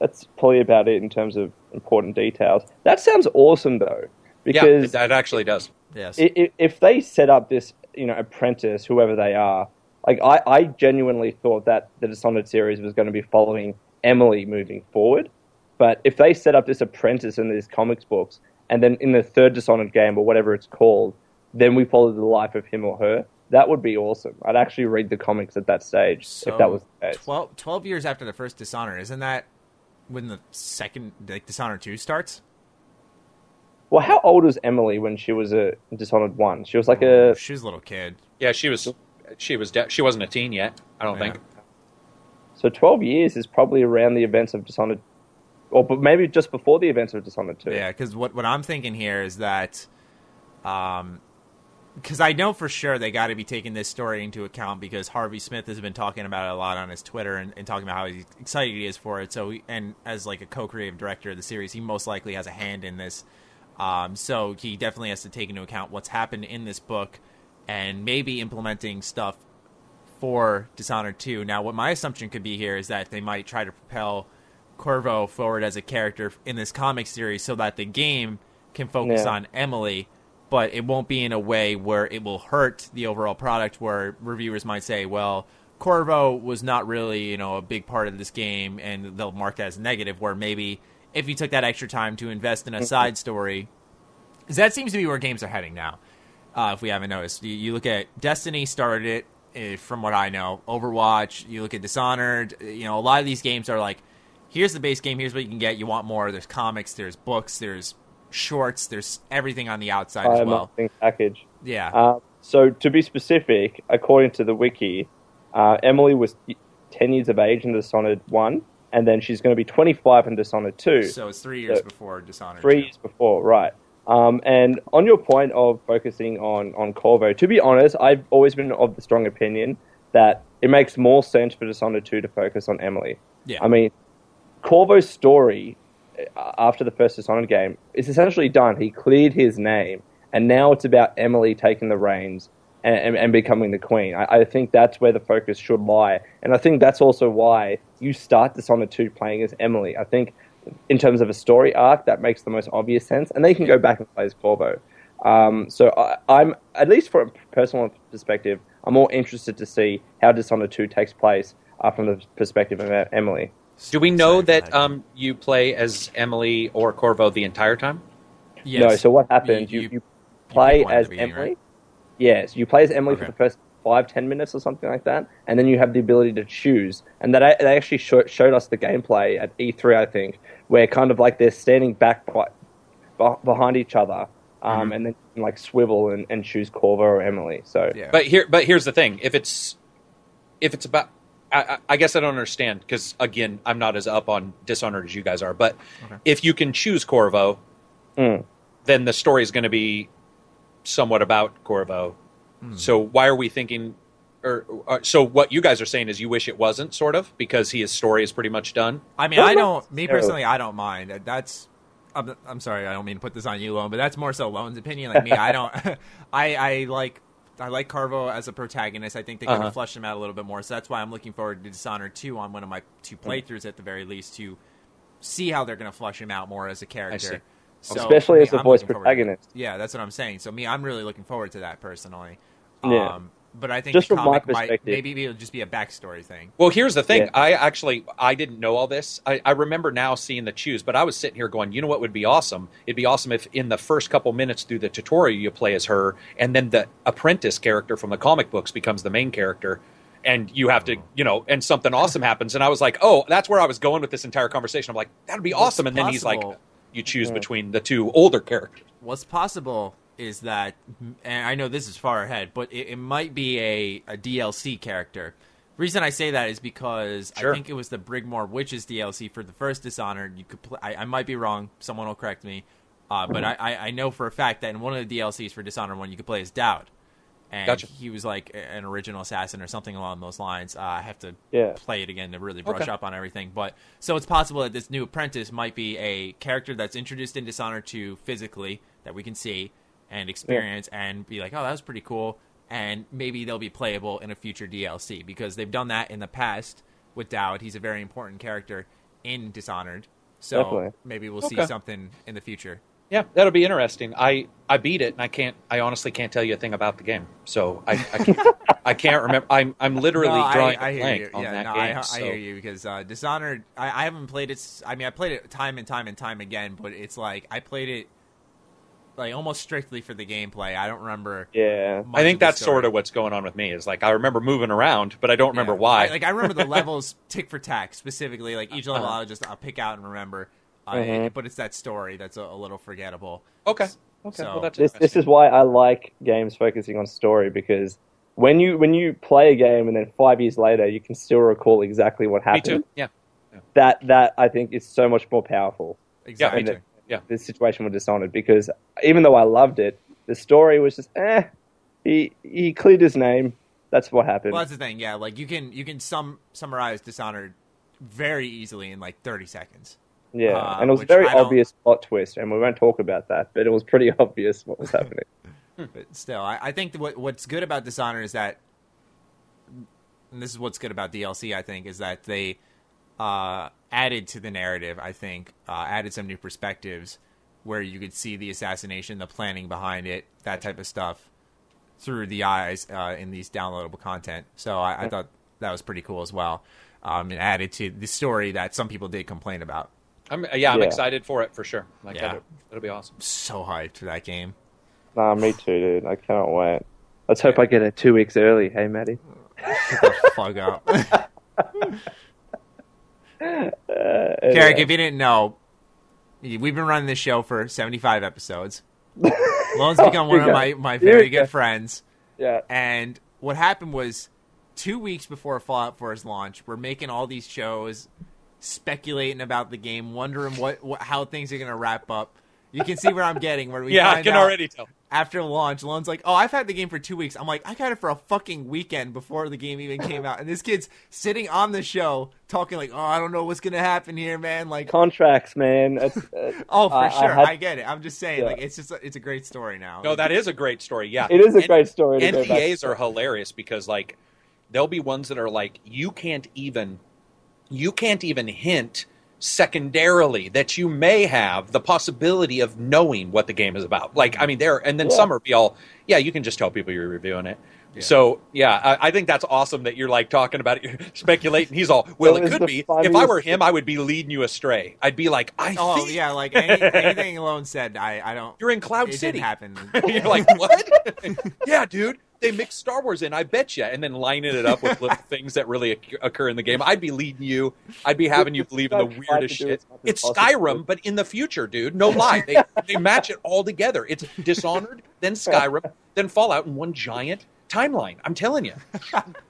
that's probably about it in terms of important details. That sounds awesome, though. Because yeah, it actually does. Yes. If they set up this, apprentice, whoever they are, like I genuinely thought that the Dishonored series was going to be following Emily moving forward. But if they set up this apprentice in these comics books, and then in the third Dishonored game or whatever it's called, then we follow the life of him or her. That would be awesome. I'd actually read the comics at that stage, so if that was the case. 12 years after the first Dishonored, isn't that when the second Dishonored 2 starts? Well, how old was Emily when she was a Dishonored 1? She was like a... She was a little kid. Yeah, she wasn't a teen yet, I don't think. So 12 years is probably around the events of Dishonored... Or but maybe just before the events of Dishonored 2. Yeah, because what I'm thinking here is that... Because I know for sure they got to be taking this story into account, because Harvey Smith has been talking about it a lot on his Twitter and talking about how excited he is for it. So, and as like a co-creative director of the series, he most likely has a hand in this. So he definitely has to take into account what's happened in this book and maybe implementing stuff for Dishonored 2. Now, what my assumption could be here is that they might try to propel Corvo forward as a character in this comic series so that the game can focus on Emily, but it won't be in a way where it will hurt the overall product, where reviewers might say, well, Corvo was not really, a big part of this game, and they'll mark that as negative, where maybe if you took that extra time to invest in a side story, because that seems to be where games are heading now, if we haven't noticed. You look at Destiny started it, from what I know, Overwatch, you look at Dishonored, a lot of these games are like, here's the base game, here's what you can get, you want more, there's comics, there's books, there's shorts, there's everything on the outside as well. Package. Yeah. So to be specific, according to the wiki, Emily was 10 years of age in Dishonored 1, and then she's going to be 25 in Dishonored 2. So it's 3 years before Dishonored 3 2. 3 years before, right. And on your point of focusing on Corvo, to be honest, I've always been of the strong opinion that it makes more sense for Dishonored 2 to focus on Emily. Yeah. I mean, Corvo's story after the first Dishonored game, it's essentially done. He cleared his name, and now it's about Emily taking the reins and becoming the queen. I think that's where the focus should lie, and I think that's also why you start Dishonored 2 playing as Emily. I think in terms of a story arc, that makes the most obvious sense, and they can go back and play as Corvo. So I'm, at least from a personal perspective, I'm more interested to see how Dishonored 2 takes place from the perspective of Emily. Do we know that you play as Emily or Corvo the entire time? Yes. No, so what happens, you play as Emily. Right? Yes, you play as Emily for the first 5-10 minutes or something like that, and then you have the ability to choose. And that they actually showed us the gameplay at E3, I think, where kind of like they're standing back behind each other, and then you can like swivel and choose Corvo or Emily. So, yeah. But here's the thing. If it's if it's about... I guess I don't understand because, again, I'm not as up on Dishonored as you guys are. But if you can choose Corvo, then the story is going to be somewhat about Corvo. So why are we thinking... Or so what you guys are saying is you wish it wasn't, sort of, because his story is pretty much done? I mean, I don't... Me personally, I don't mind. That's... I'm sorry, I don't mean to put this on you, Lone, but that's more so Lone's opinion. Like me, I don't... I like Corvo as a protagonist. I think they're going to flesh him out a little bit more. So that's why I'm looking forward to Dishonored 2 on one of my two playthroughs at the very least to see how they're going to flesh him out more as a character. So, especially as a voice protagonist. Yeah, that's what I'm saying. So me, I'm really looking forward to that personally. Yeah. But I think just the comic might maybe it'll just be a backstory thing. Well, here's the thing. Yeah. I didn't know all this. I remember now seeing the choose, but I was sitting here going, you know what would be awesome? It'd be awesome if in the first couple minutes through the tutorial you play as her, and then the apprentice character from the comic books becomes the main character, and you have to, you know, and something awesome happens. And I was like, oh, that's where I was going with this entire conversation. I'm like, that'd be awesome. And then he's like, you choose between the two older characters. What's possible is that, and I know this is far ahead, but it might be a DLC character. The reason I say that is because I think it was the Brigmore Witches DLC for the first Dishonored. You could play, I might be wrong. Someone will correct me. But I know for a fact that in one of the DLCs for Dishonored 1, you could play as Dowd. And he was like an original assassin or something along those lines. I have to play it again to really brush up on everything. But so it's possible that this new apprentice might be a character that's introduced in Dishonored 2 physically that we can see and experience and be like, oh, that was pretty cool, and maybe they'll be playable in a future DLC because they've done that in the past with Dowd. He's a very important character in Dishonored, so maybe we'll see something in the future. Yeah, that'll be interesting. I beat it, and I honestly can't tell you a thing about the game, so I can't remember. I'm literally drawing a blank on that game. I hear you because Dishonored, I haven't played it. I mean, I played it time and time again, but it's like I played it like almost strictly for the gameplay. I don't remember. Yeah, I think that's sort of what's going on with me. Is like I remember moving around, but I don't remember why. Like I remember the levels tick for tack specifically. Like each level, I'll pick out and remember. But it's that story that's a little forgettable. Okay. So, well, that's this is why I like games focusing on story, because when you play a game and then 5 years later you can still recall exactly what happened. Me too. Yeah. That I think is so much more powerful. Exactly. Yeah, me too. Yeah, this situation was Dishonored, because even though I loved it, the story was just he cleared his name. That's what happened. Well, that's the thing. Yeah, like you can summarize Dishonored very easily in like 30 seconds. Yeah, and it was a very obvious plot twist, and we won't talk about that, but it was pretty obvious what was happening. But still, I think what's good about Dishonored is that, and this is what's good about DLC, I think, is that they added to the narrative, I think, added some new perspectives where you could see the assassination, the planning behind it, that type of stuff through the eyes in these downloadable content. So I thought that was pretty cool as well. It added to the story that some people did complain about. I'm excited for it for sure. Like, it'll be awesome. I'm so hyped for that game. Nah, me too, dude. I cannot wait. Let's hope I get it 2 weeks early. Hey, Maddie. Fuck up. Carrick, if you didn't know, we've been running this show for 75 episodes. Lone's become one of my very good friends. Yeah. And what happened was 2 weeks before Fallout 4's launch, we're making all these shows, speculating about the game, wondering how things are going to wrap up. You can see where I'm getting, where we find I can already tell. After launch, Lone's like, oh, I've had the game for 2 weeks. I'm like, I got it for a fucking weekend before the game even came out. And this kid's sitting on the show talking like, oh, I don't know what's going to happen here, man. Like contracts, man. I get it. I'm just saying, like, it's a great story now. No, that is a great story, yeah. It is a great story. NDAs are hilarious because, like, there'll be ones that are like, you can't even hint secondarily that you may have the possibility of knowing what the game is about. Like, I mean, some are be all, you can just tell people you're reviewing it. Yeah. So, I think that's awesome that you're like talking about it, you're speculating. He's all, well, it could be. If I were him, I would be leading you astray. I'd be like, think. Yeah, like anything Alone said, I don't. You're in Cloud City. It didn't happen. You're like, what? Yeah, dude. They mix Star Wars in, I bet you, and then lining it up with little things that really occur in the game. I'd be leading you. I'd be having you believe in the weirdest shit. It's Skyrim, but in the future, dude. No lie. They match it all together. It's Dishonored, then Skyrim, then Fallout in one giant timeline. I'm telling you.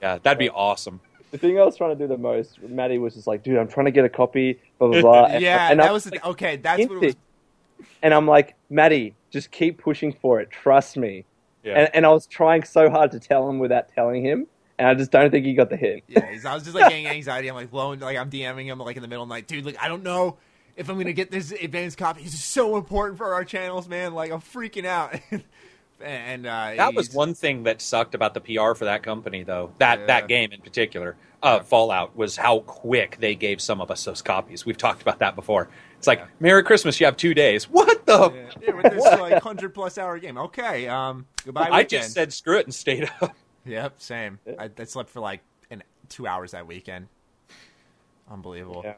Yeah, that'd be awesome. The thing I was trying to do the most, Maddie was just like, dude, I'm trying to get a copy, blah, blah, blah. That was okay, that's what it was. And I'm like, Maddie, just keep pushing for it. Trust me. Yeah. And I was trying so hard to tell him without telling him. And I just don't think he got the hint. Yeah, I was just like getting anxiety. I'm like blown. Like I'm DMing him like in the middle of the night. Dude, like I don't know if I'm going to get this advanced copy. It's so important for our channels, man. Like I'm freaking out. And that was one thing that sucked about the PR for that company, though. That game in particular, Fallout, was how quick they gave some of us those copies. We've talked about that before. It's like, Merry Christmas, you have 2 days. What the? Yeah, with this like 100-plus hour game. Okay, goodbye weekend. I just said screw it and stayed up. Yep, same. I slept for like 2 hours that weekend. Unbelievable. Yeah.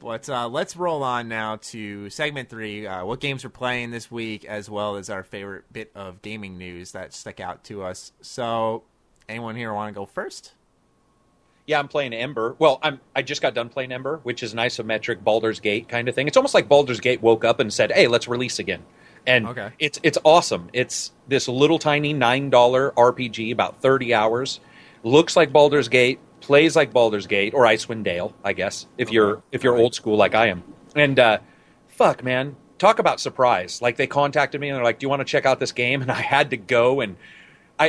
But let's roll on now to segment 3, what games we're playing this week, as well as our favorite bit of gaming news that stuck out to us. So anyone here want to go first? Yeah, I'm playing Ember. Well, I just got done playing Ember, which is an isometric Baldur's Gate kind of thing. It's almost like Baldur's Gate woke up and said, hey, let's release again. And it's awesome. It's this little tiny $9 RPG, about 30 hours. Looks like Baldur's Gate, plays like Baldur's Gate, or Icewind Dale, I guess, if you're old school like I am. And fuck, man, talk about surprise. Like they contacted me and they're like, do you want to check out this game? And I had to go and...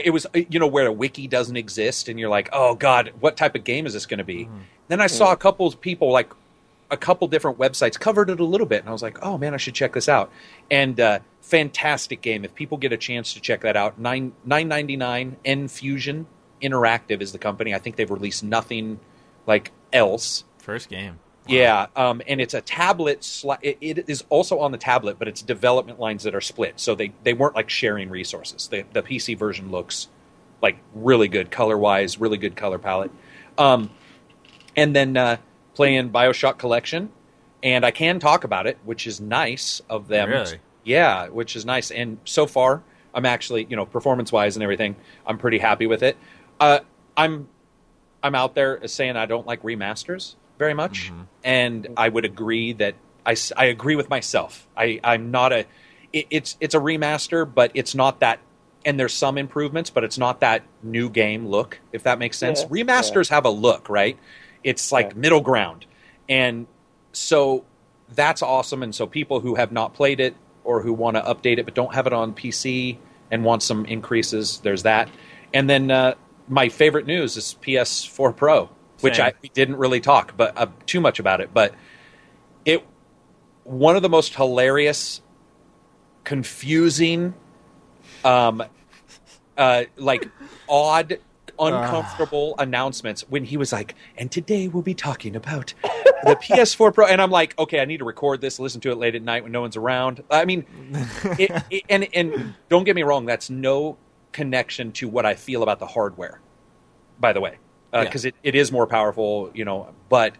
it was, you know, where a wiki doesn't exist and you're like, oh, God, what type of game is this going to be? Mm-hmm. Then I saw a couple of people, like a couple different websites covered it a little bit. And I was like, oh, man, I should check this out. And fantastic game. If people get a chance to check that out, $9.99, Enfusion Interactive is the company. I think they've released nothing like else. First game. Wow. Yeah, and it's a tablet. It is also on the tablet, but it's development lines that are split. So they weren't like sharing resources. The PC version looks like really good color-wise, really good color palette. And then playing BioShock Collection, and I can talk about it, which is nice of them. Really? Yeah, which is nice. And so far, I'm actually, you know, performance-wise and everything, I'm pretty happy with it. I'm out there saying I don't like remasters very much, and I would agree that I agree with myself. I'm not a... It's a remaster, but it's not that... And there's some improvements, but it's not that new game look, if that makes sense. Yeah. Remasters have a look, right? It's like middle ground. And so that's awesome. And so people who have not played it or who want to update it but don't have it on PC and want some increases, there's that. And then my favorite news is PS4 Pro. Which we didn't really talk but too much about it, but one of the most hilarious, confusing, like odd, uncomfortable announcements when he was like, and today we'll be talking about the PS4 Pro. And I'm like, okay, I need to record this, listen to it late at night when no one's around. I mean, and don't get me wrong, that's no connection to what I feel about the hardware, by the way. Because it is more powerful, you know. But,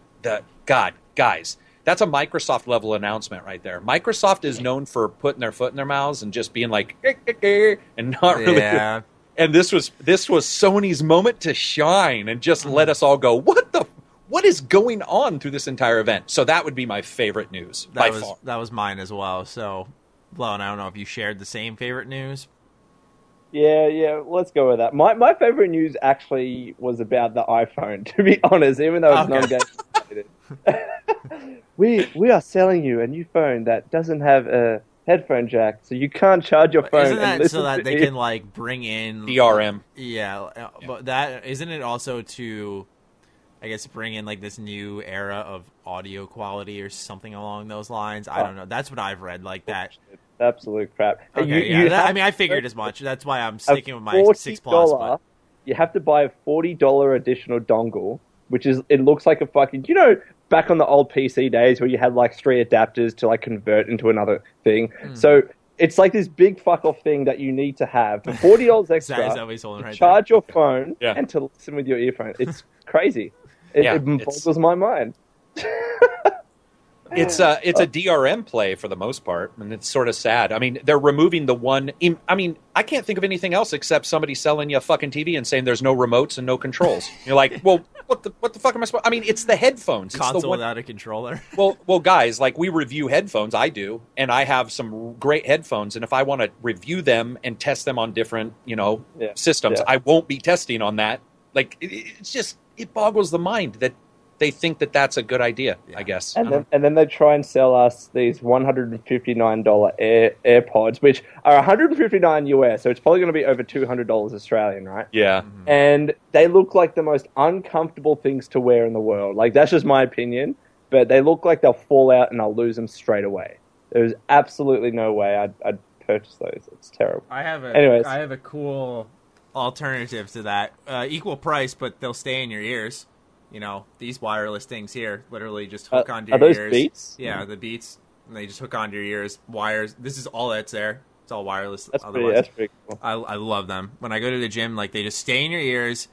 guys, that's a Microsoft-level announcement right there. Microsoft is known for putting their foot in their mouths and just being like, and not really. Yeah. And this was Sony's moment to shine and just let us all go, what is going on through this entire event? So that would be my favorite news by far. That was mine as well. So, Blon, I don't know if you shared the same favorite news. Yeah, let's go with that. My favorite news actually was about the iPhone, to be honest, even though it's non-game-related. We are selling you a new phone that doesn't have a headphone jack, so you can't charge your phone. Isn't that so that they can, like, bring in... DRM. Yeah, but that... Isn't it also to, I guess, bring in, like, this new era of audio quality or something along those lines? I don't know. That's what I've read, like that... Absolute crap. Okay, I mean, I figured as much. That's why I'm sticking with my 6 Plus. But... You have to buy a $40 additional dongle, which is, it looks like a fucking, you know, back on the old PC days where you had like 3 adapters to like convert into another thing. Mm. So it's like this big fuck off thing that you need to have for $40 extra charge your phone and to listen with your earphones. It's crazy. It boggles my mind. It's a DRM play for the most part, and it's sort of sad. I mean, they're removing the one... I mean, I can't think of anything else except somebody selling you a fucking TV and saying there's no remotes and no controls. You're like, well, What the fuck am I supposed? I mean, it's the headphones. It's console the one, without a controller. well, guys, like we review headphones. I do, and I have some great headphones. And if I want to review them and test them on different, systems, I won't be testing on that. Like it's just it boggles the mind that they think that that's a good idea. Yeah. I guess. And then they try and sell us these $159 AirPods, which are $159 US, so it's probably going to be over $200 Australian, right? Yeah. Mm-hmm. And they look like the most uncomfortable things to wear in the world. Like that's just my opinion, but they look like they'll fall out and I'll lose them straight away. There's absolutely no way I'd purchase those. It's terrible. I have a cool alternative to that. Equal price, but they'll stay in your ears. You know, these wireless things here literally just hook onto your ears. Are those Beats? Yeah, The Beats. And they just hook onto your ears. Wires. This is all that's there. It's all wireless. That's pretty cool. I love them. When I go to the gym, like, they just stay in your ears.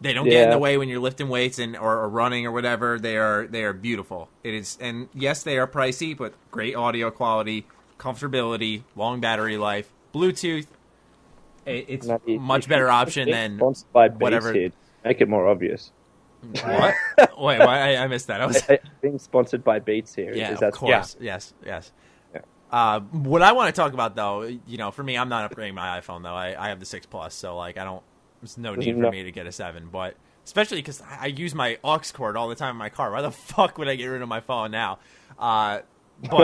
They don't get in the way when you're lifting weights and or running or whatever. They are beautiful. It is, and yes, they are pricey, but great audio quality, comfortability, long battery life, Bluetooth. It's a much better option than whatever. Make it more obvious. What? Wait, I missed that. I was being sponsored by Beats here. Yeah, of course. Yeah. Yes. Yeah. What I want to talk about, though, for me, I'm not upgrading my iPhone though. I have the 6 Plus, so like I don't. There's no need for me to get a 7, but especially because I use my aux cord all the time in my car. Why the fuck would I get rid of my phone now? But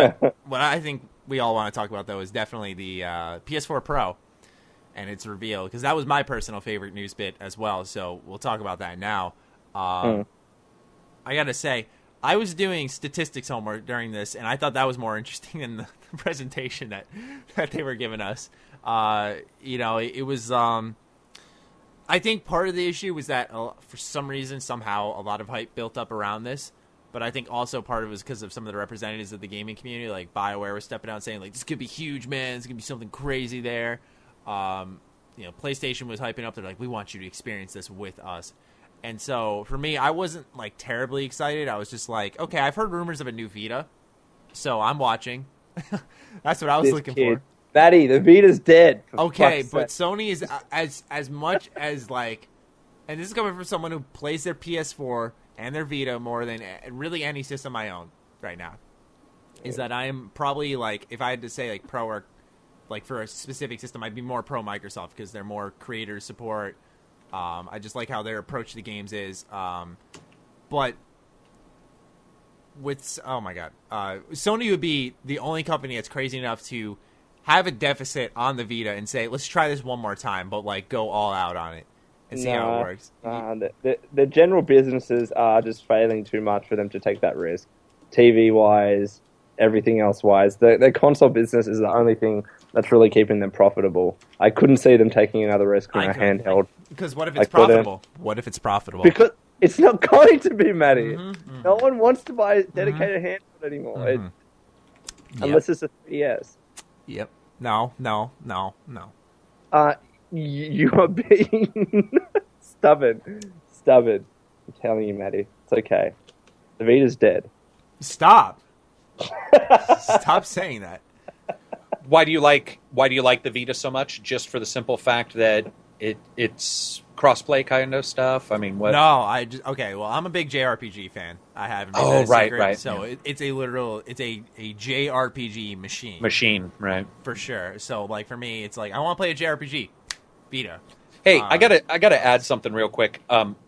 what I think we all want to talk about though is definitely the PS4 Pro and its reveal, because that was my personal favorite news bit as well. So we'll talk about that now. I gotta say, I was doing statistics homework during this, and I thought that was more interesting than the presentation that they were giving us. It was. I think part of the issue was that for some reason, somehow, a lot of hype built up around this. But I think also part of it was because of some of the representatives of the gaming community, like BioWare, was stepping out and saying, like, this could be huge, man. It's gonna be something crazy there. PlayStation was hyping up. They're like, we want you to experience this with us. And so, for me, I wasn't, like, terribly excited. I was just like, okay, I've heard rumors of a new Vita, so I'm watching. That's what I was looking for. Batty, the Vita's dead. Okay, but Sony is as much as, like... And this is coming from someone who plays their PS4 and their Vita more than really any system I own right now. Is that I am probably, like, if I had to say, like, pro or... Like, for a specific system, I'd be more pro-Microsoft because they're more creator support... I just like how their approach to the games is. But with, oh my God, Sony would be the only company that's crazy enough to have a deficit on the Vita and say, let's try this one more time, but like go all out on it and see how it works. The general businesses are just failing too much for them to take that risk. TV wise, everything else wise, the console business is the only thing that's really keeping them profitable. I couldn't see them taking another risk on a handheld. Because what if it's profitable? What if it's profitable? Because it's not going to be, Matty. Mm-hmm, mm-hmm. No one wants to buy a dedicated handheld anymore. Mm-hmm. Unless it's a 3DS. Yep. No. You are being stubborn. I'm telling you, Matty. It's okay. The Vita's dead. Stop. Stop saying that. Why do you like the Vita so much? Just for the simple fact that it's crossplay kind of stuff. I mean, what? No, I'm a big JRPG fan. I haven't. Oh, right. So it's a JRPG machine. Right? For sure. So like for me, it's like I want to play a JRPG. Vita. Hey, I gotta add something real quick.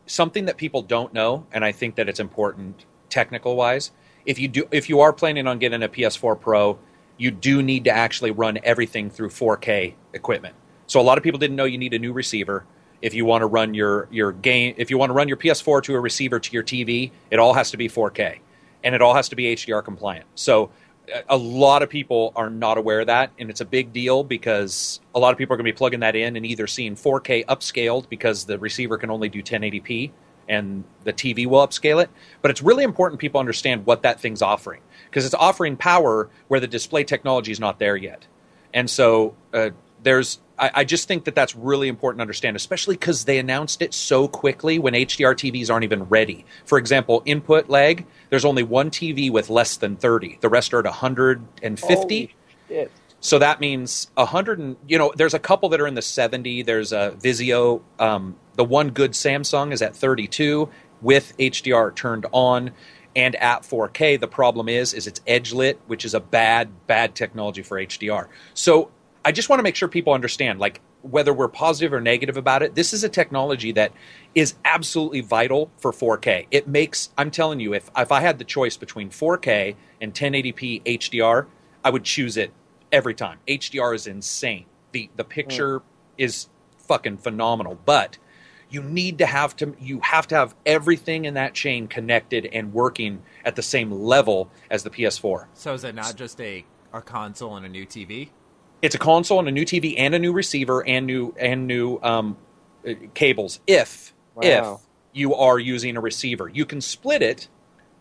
Something that people don't know, and I think that it's important technical wise. If you are planning on getting a PS4 Pro, you do need to actually run everything through 4K equipment. So a lot of people didn't know you need a new receiver. If you want to run your game, if you want to run your PS4 to a receiver to your TV, it all has to be 4K, and it all has to be HDR compliant. So a lot of people are not aware of that, and it's a big deal because a lot of people are going to be plugging that in and either seeing 4K upscaled because the receiver can only do 1080p. And the TV will upscale it. But it's really important people understand what that thing's offering, because it's offering power where the display technology is not there yet. And so I just think that that's really important to understand, especially because they announced it so quickly when HDR TVs aren't even ready. For example, input lag, there's only one TV with less than 30. The rest are at 150. Oh, shit. So that means 100 and, there's a couple that are in the 70. There's a Vizio. The one good Samsung is at 32. with HDR turned on and at 4K. The problem is it's edge lit, which is a bad technology for HDR. So I just want to make sure people understand, like, whether we're positive or negative about it, this is a technology that is absolutely vital for 4K. It makes, I'm telling you, if I had the choice between 4K and 1080p HDR, I would choose it every time. HDR is insane. The picture is fucking phenomenal, but you have to have everything in that chain connected and working at the same level as the PS4. So is it not just a console and a new TV? It's a console and a new TV and a new receiver and new cables. If you are using a receiver, you can split it.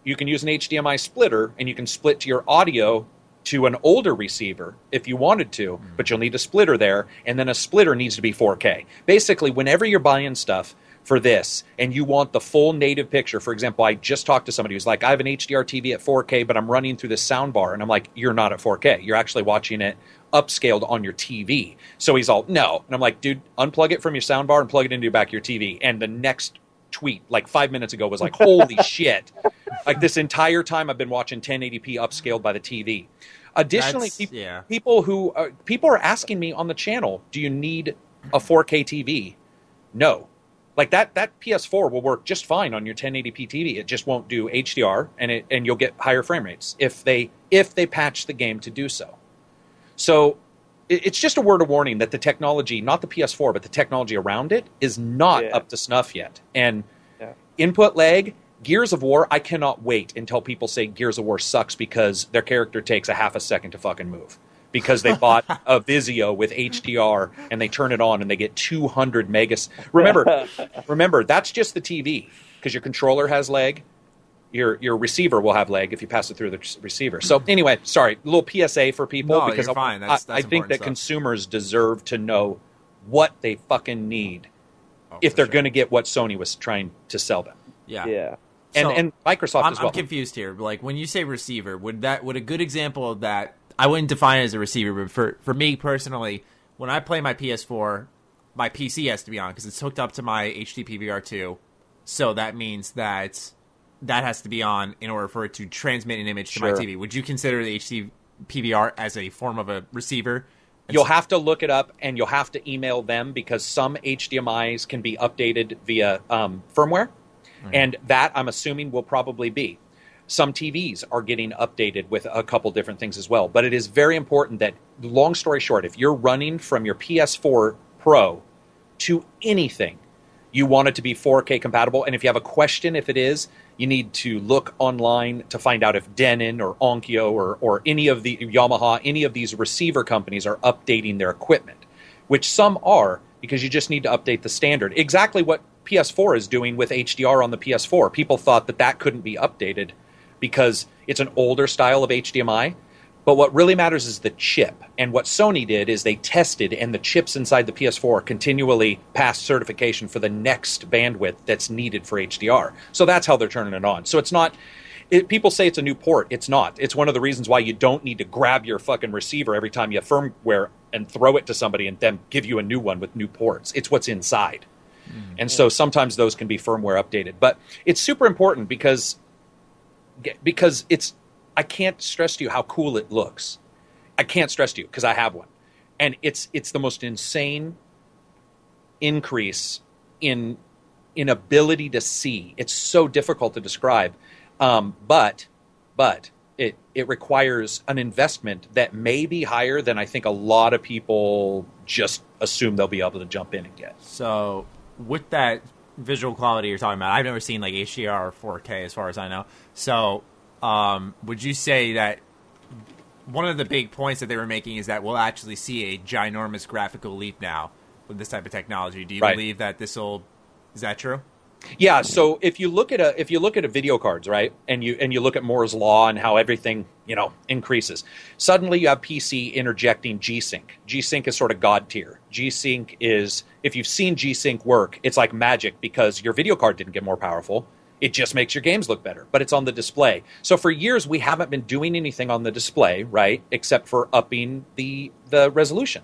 You can use an HDMI splitter, and you can split your audio to an older receiver if you wanted to, but you'll need a splitter there, and then a splitter needs to be 4K. Basically, whenever you're buying stuff for this and you want the full native picture, for example, I just talked to somebody who's like, I have an HDR TV at 4K, but I'm running through this sound bar, and I'm like, you're not at 4K. You're actually watching it upscaled on your TV. So he's all, no. And I'm like, dude, unplug it from your sound bar and plug it into the back of your TV. And the next tweet, like 5 minutes ago, was like, holy shit. Like, this entire time I've been watching 1080p upscaled by the TV. Additionally, people are asking me on the channel, do you need a 4K TV? No. Like, that PS4 will work just fine on your 1080p TV. It just won't do HDR, and you'll get higher frame rates if they patch the game to do so. So it's just a word of warning that the technology, not the PS4, but the technology around it is not up to snuff yet. And input lag, Gears of War, I cannot wait until people say Gears of War sucks because their character takes a half a second to fucking move. Because they bought a Vizio with HDR and they turn it on and they get 200 megas. Remember, that's just the TV because your controller has lag. Your receiver will have lag if you pass it through the receiver. So anyway, sorry, a little PSA for people because you're fine. That's I think that consumers deserve to know what they fucking need if they're going to get what Sony was trying to sell them. Yeah. And Microsoft as well. I'm confused here. Like, when you say receiver, would a good example of that? I wouldn't define it as a receiver, but for me personally, when I play my PS4, my PC has to be on because it's hooked up to my HDPVR2. So that means that has to be on in order for it to transmit an image to my TV. Would you consider the HDPVR as a form of a receiver? You'll have to look it up, and you'll have to email them because some HDMIs can be updated via firmware, and that, I'm assuming, will probably be. Some TVs are getting updated with a couple different things as well, but it is very important that, long story short, if you're running from your PS4 Pro to anything, you want it to be 4K compatible, and if you have a question, if it is, you need to look online to find out if Denon or Onkyo or any of the Yamaha, any of these receiver companies are updating their equipment, which some are because you just need to update the standard. Exactly what PS4 is doing with HDR on the PS4. People thought that couldn't be updated because it's an older style of HDMI. But what really matters is the chip. And what Sony did is they tested, and the chips inside the PS4 continually passed certification for the next bandwidth that's needed for HDR. So that's how they're turning it on. So it's not... people say it's a new port. It's not. It's one of the reasons why you don't need to grab your fucking receiver every time you have firmware and throw it to somebody and then give you a new one with new ports. It's what's inside. Mm-hmm. And so sometimes those can be firmware updated. But it's super important because it's... I can't stress to you how cool it looks. I can't stress to you because I have one. And it's the most insane increase in ability to see. It's so difficult to describe. But it requires an investment that may be higher than I think a lot of people just assume they'll be able to jump in and get. So with that visual quality you're talking about, I've never seen like HDR or 4K as far as I know. So... would you say that one of the big points that they were making is that we'll actually see a ginormous graphical leap now with this type of technology? Do you believe that this will – is that true? Yeah. So if you look at video cards, right, and you look at Moore's Law and how everything, you know, increases, suddenly you have PC interjecting G-Sync. G-Sync is sort of God tier. G-Sync is – if you've seen G-Sync work, it's like magic because your video card didn't get more powerful. It just makes your games look better, but it's on the display. So for years, we haven't been doing anything on the display, right, except for upping the resolution.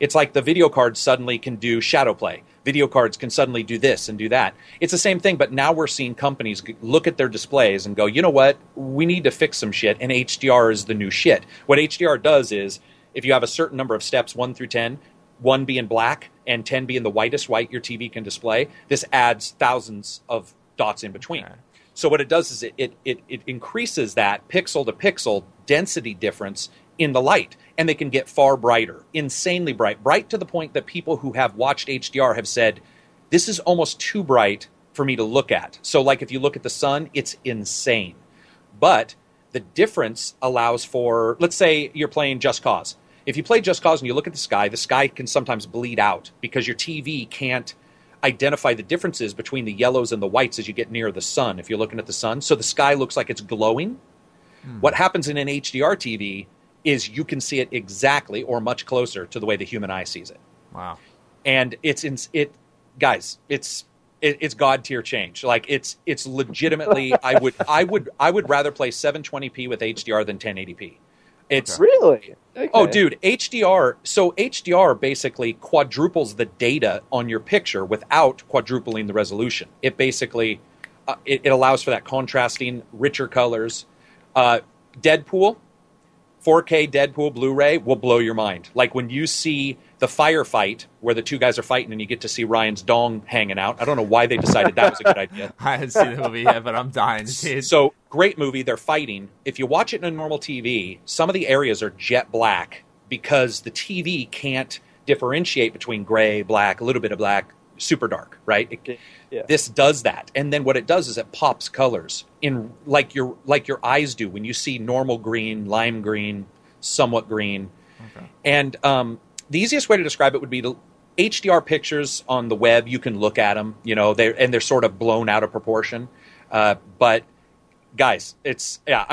It's like the video cards suddenly can do shadow play. Video cards can suddenly do this and do that. It's the same thing, but now we're seeing companies look at their displays and go, you know what, we need to fix some shit, and HDR is the new shit. What HDR does is, if you have a certain number of steps, 1 through 10, 1 being black and 10 being the whitest white your TV can display, this adds thousands of dots in between. Okay. So what it does is it increases that pixel-to-pixel density difference in the light, and they can get far brighter, insanely bright to the point that people who have watched HDR have said, this is almost too bright for me to look at. So like if you look at the sun, it's insane. But the difference allows for, let's say you're playing Just Cause. If you play Just Cause and you look at the sky can sometimes bleed out because your TV can't identify the differences between the yellows and the whites as you get near the sun, if you're looking at the sun. So the sky looks like it's glowing. What happens in an HDR TV is you can see it exactly or much closer to the way the human eye sees it. Wow. And it's God tier change. Like it's legitimately I would rather play 720p with HDR than 1080p. It's really? Okay. Oh dude, HDR. So HDR basically quadruples the data on your picture without quadrupling the resolution. It basically it allows for that contrasting, richer colors. Deadpool 4K Deadpool Blu-ray will blow your mind. Like when you see the firefight where the two guys are fighting and you get to see Ryan's dong hanging out. I don't know why they decided that was a good idea. I haven't seen the movie yet, but I'm dying to see it. So great movie. They're fighting. If you watch it in a normal TV, some of the areas are jet black because the TV can't differentiate between gray, black, a little bit of black, super dark, right? This does that. And then what it does is it pops colors in like your eyes do when you see normal green, lime green, somewhat green. Okay. And the easiest way to describe it would be the HDR pictures on the web. You can look at them, you know, they're sort of blown out of proportion. But guys, I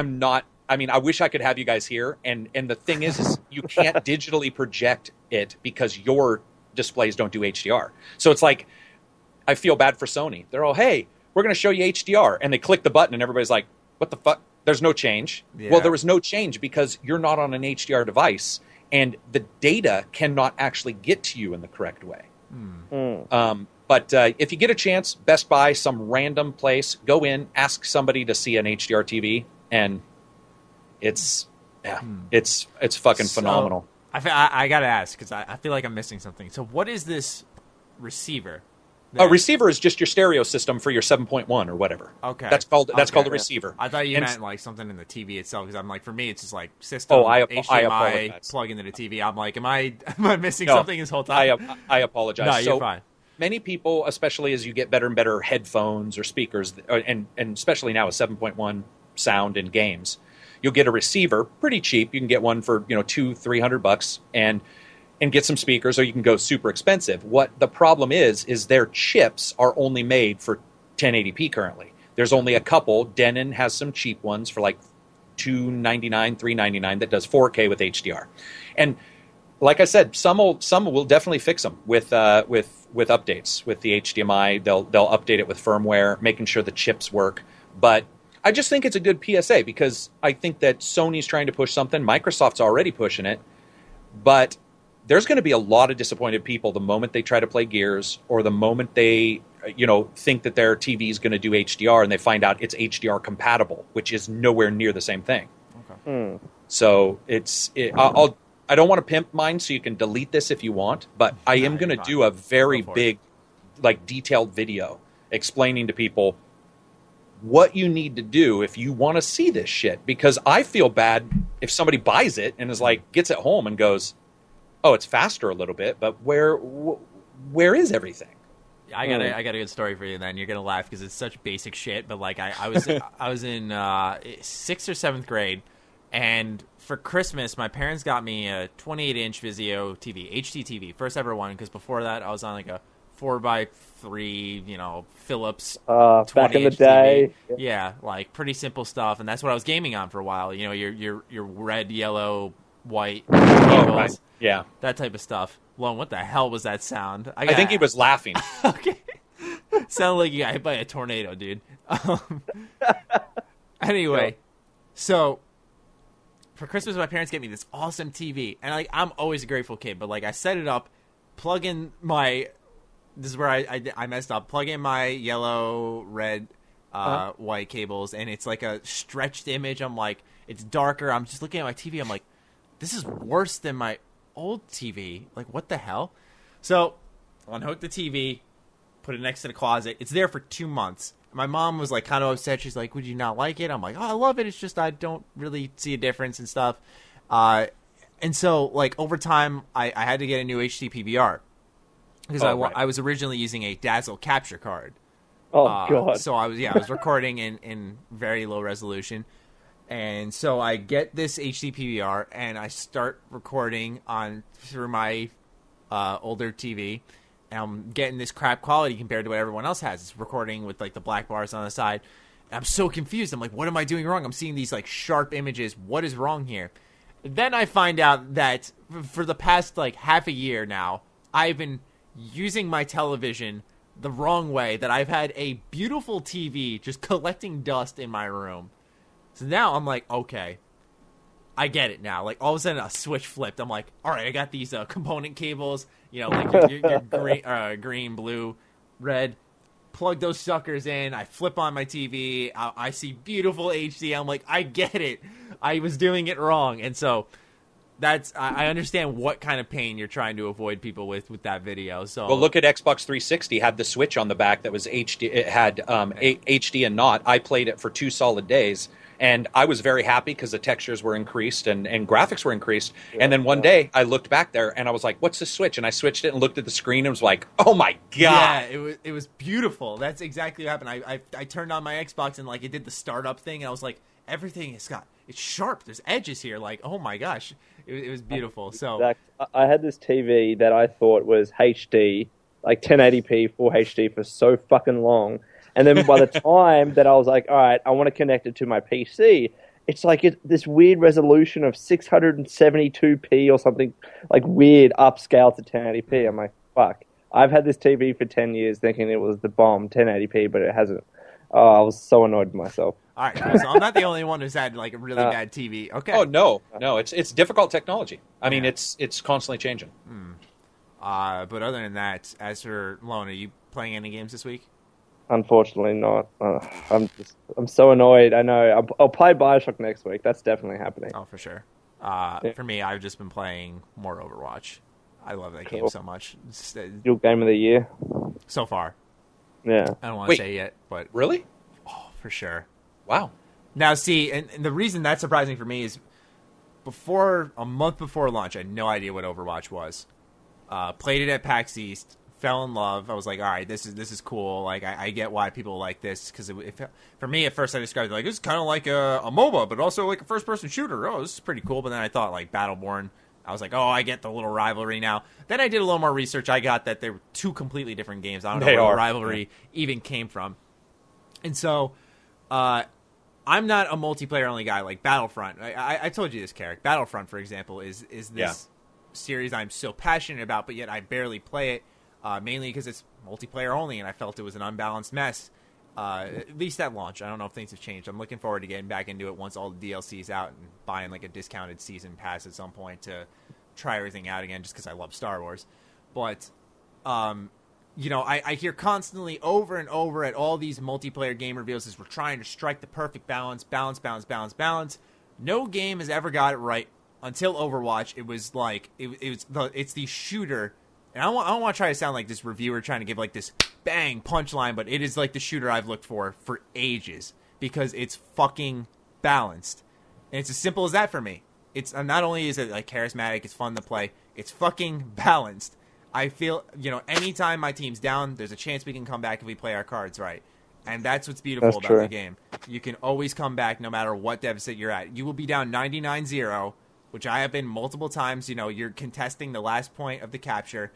wish I could have you guys here. And the thing is you can't digitally project it because your displays don't do HDR. So it's like, I feel bad for Sony. They're all, hey, we're going to show you HDR. And they click the button and everybody's like, what the fuck? There's no change. Yeah. Well, there was no change because you're not on an HDR device and the data cannot actually get to you in the correct way. But if you get a chance, Best Buy, some random place, go in, ask somebody to see an HDR TV. And it's fucking phenomenal. I got to ask because I feel like I'm missing something. So what is this receiver? A receiver is just your stereo system for your 7.1 or whatever. Okay. That's called a receiver. I thought you meant like something in the TV itself because I'm like, for me, it's just like system, HDMI, plug into the TV. I'm like, am I missing something this whole time? I apologize. No, you're fine. Many people, especially as you get better and better headphones or speakers, and especially now with 7.1 sound in games, you'll get a receiver pretty cheap. You can get one for, $200-$300 and get some speakers, or you can go super expensive. What the problem is their chips are only made for 1080p currently. There's only a couple. Denon has some cheap ones for like $299, $399 that does 4K with HDR. And like I said, some will definitely fix them with updates. With the HDMI, they'll update it with firmware, making sure the chips work. But I just think it's a good PSA because I think that Sony's trying to push something. Microsoft's already pushing it. But there's going to be a lot of disappointed people the moment they try to play Gears or the moment they, think that their TV is going to do HDR and they find out it's HDR compatible, which is nowhere near the same thing. Okay. So I don't want to pimp mine, so you can delete this if you want, but I am going to do a very big, detailed video explaining to people what you need to do if you want to see this shit, because I feel bad if somebody buys it and is like, gets it home and goes, oh, it's faster a little bit, but where is everything? I got a good story for you. Then you're gonna laugh because it's such basic shit. But I was in 6th or 7th grade, and for Christmas, my parents got me a 28-inch Vizio TV, HDTV, first ever one. Because before that, I was on like a 4x3, Philips. Back in the day, TV. Yeah, like pretty simple stuff, and that's what I was gaming on for a while. Your red, yellow, white cables. Oh, right. Yeah, that type of stuff. Well, what the hell was that sound? I think he was laughing. Okay, sounded like you got hit by a tornado, dude. Anyway, so for Christmas, my parents gave me this awesome TV, and like I'm always a grateful kid. But like I set it up, plug in my. This is where I messed up. Plug in my yellow, red, white cables, and it's like a stretched image. I'm like, it's darker. I'm just looking at my TV. I'm like, this is worse than my old TV. Like, what the hell? So, unhooked the TV, put it next to the closet. It's there for 2 months. My mom was like kind of upset. She's like, would you not like it? I'm like, oh, I love it. It's just I don't really see a difference and stuff. And so, like, over time, I had to get a new HD PVR. Because I was originally using a Dazzle capture card. Oh, God. So I was recording in very low resolution. And so I get this HD PVR, and I start recording through my older TV. And I'm getting this crap quality compared to what everyone else has. It's recording with, like, the black bars on the side. And I'm so confused. I'm like, what am I doing wrong? I'm seeing these, like, sharp images. What is wrong here? Then I find out that for the past, like, half a year now, I've been using my television the wrong way, that I've had a beautiful TV just collecting dust in my room. So now I'm like, okay, I get it now. Like, all of a sudden a switch flipped. I'm like, all right, I got these component cables, you know, like your green, blue, red. Plug those suckers in. I flip on my TV. I see beautiful HD. I'm like, I get it. I was doing it wrong. And so that's, I understand what kind of pain you're trying to avoid people with that video. So, well, look at Xbox 360 had the Switch on the back that was HD. It had HD and not. I played it for 2 solid days, and I was very happy because the textures were increased and graphics were increased. Yeah, and then one day I looked back there and I was like, "What's the Switch?" And I switched it and looked at the screen and was like, "Oh my God!" Yeah, it was beautiful. That's exactly what happened. I turned on my Xbox and like it did the startup thing and I was like, "Everything has got it's sharp. There's edges here. Like, oh my gosh." It was beautiful. So I had this TV that I thought was HD, like 1080p full HD for so fucking long. And then by the time that I was like, all right, I want to connect it to my PC, it's like this weird resolution of 672p or something, like weird upscale to 1080p. I'm like, fuck. I've had this TV for 10 years thinking it was the bomb, 1080p, but it hasn't. Oh, I was so annoyed with myself. All right, so I'm not the only one who's had like a really bad TV. Okay. Oh no, it's difficult technology. I mean, it's constantly changing. Mm. But other than that, as for Lone, are you playing any games this week? Unfortunately, not. I'm so annoyed. I know. I'll play BioShock next week. That's definitely happening. Oh, for sure. For me, I've just been playing more Overwatch. I love that game so much. Your game of the year so far. Yeah. I don't want to say yet, but really, oh, for sure. Wow. Now, see, and the reason that's surprising for me is a month before launch, I had no idea what Overwatch was. Played it at PAX East, fell in love. I was like, all right, this is cool. Like, I get why people like this. Because for me, at first, I described it like, this is kind of like a MOBA, but also like a first-person shooter. Oh, this is pretty cool. But then I thought, like, Battleborn. I was like, oh, I get the little rivalry now. Then I did a little more research. I got that they were 2 completely different games. I don't know where the rivalry even came from. And so... I'm not a multiplayer-only guy like Battlefront. I told you this, Carrick. Battlefront, for example, is this series I'm so passionate about, but yet I barely play it, mainly because it's multiplayer-only, and I felt it was an unbalanced mess, at least at launch. I don't know if things have changed. I'm looking forward to getting back into it once all the DLC's out and buying like a discounted season pass at some point to try everything out again just because I love Star Wars. But... you know, I hear constantly over and over at all these multiplayer game reveals is we're trying to strike the perfect balance. No game has ever got it right until Overwatch. It was like it's the shooter, and I don't want to try to sound like this reviewer trying to give like this bang punchline, but it is like the shooter I've looked for ages because it's fucking balanced, and it's as simple as that for me. It's not only is it like charismatic, it's fun to play, it's fucking balanced. I feel, you know, anytime my team's down, there's a chance we can come back if we play our cards right. And that's what's beautiful about the game. You can always come back no matter what deficit you're at. You will be down 99-0, which I have been multiple times. You know, you're contesting the last point of the capture,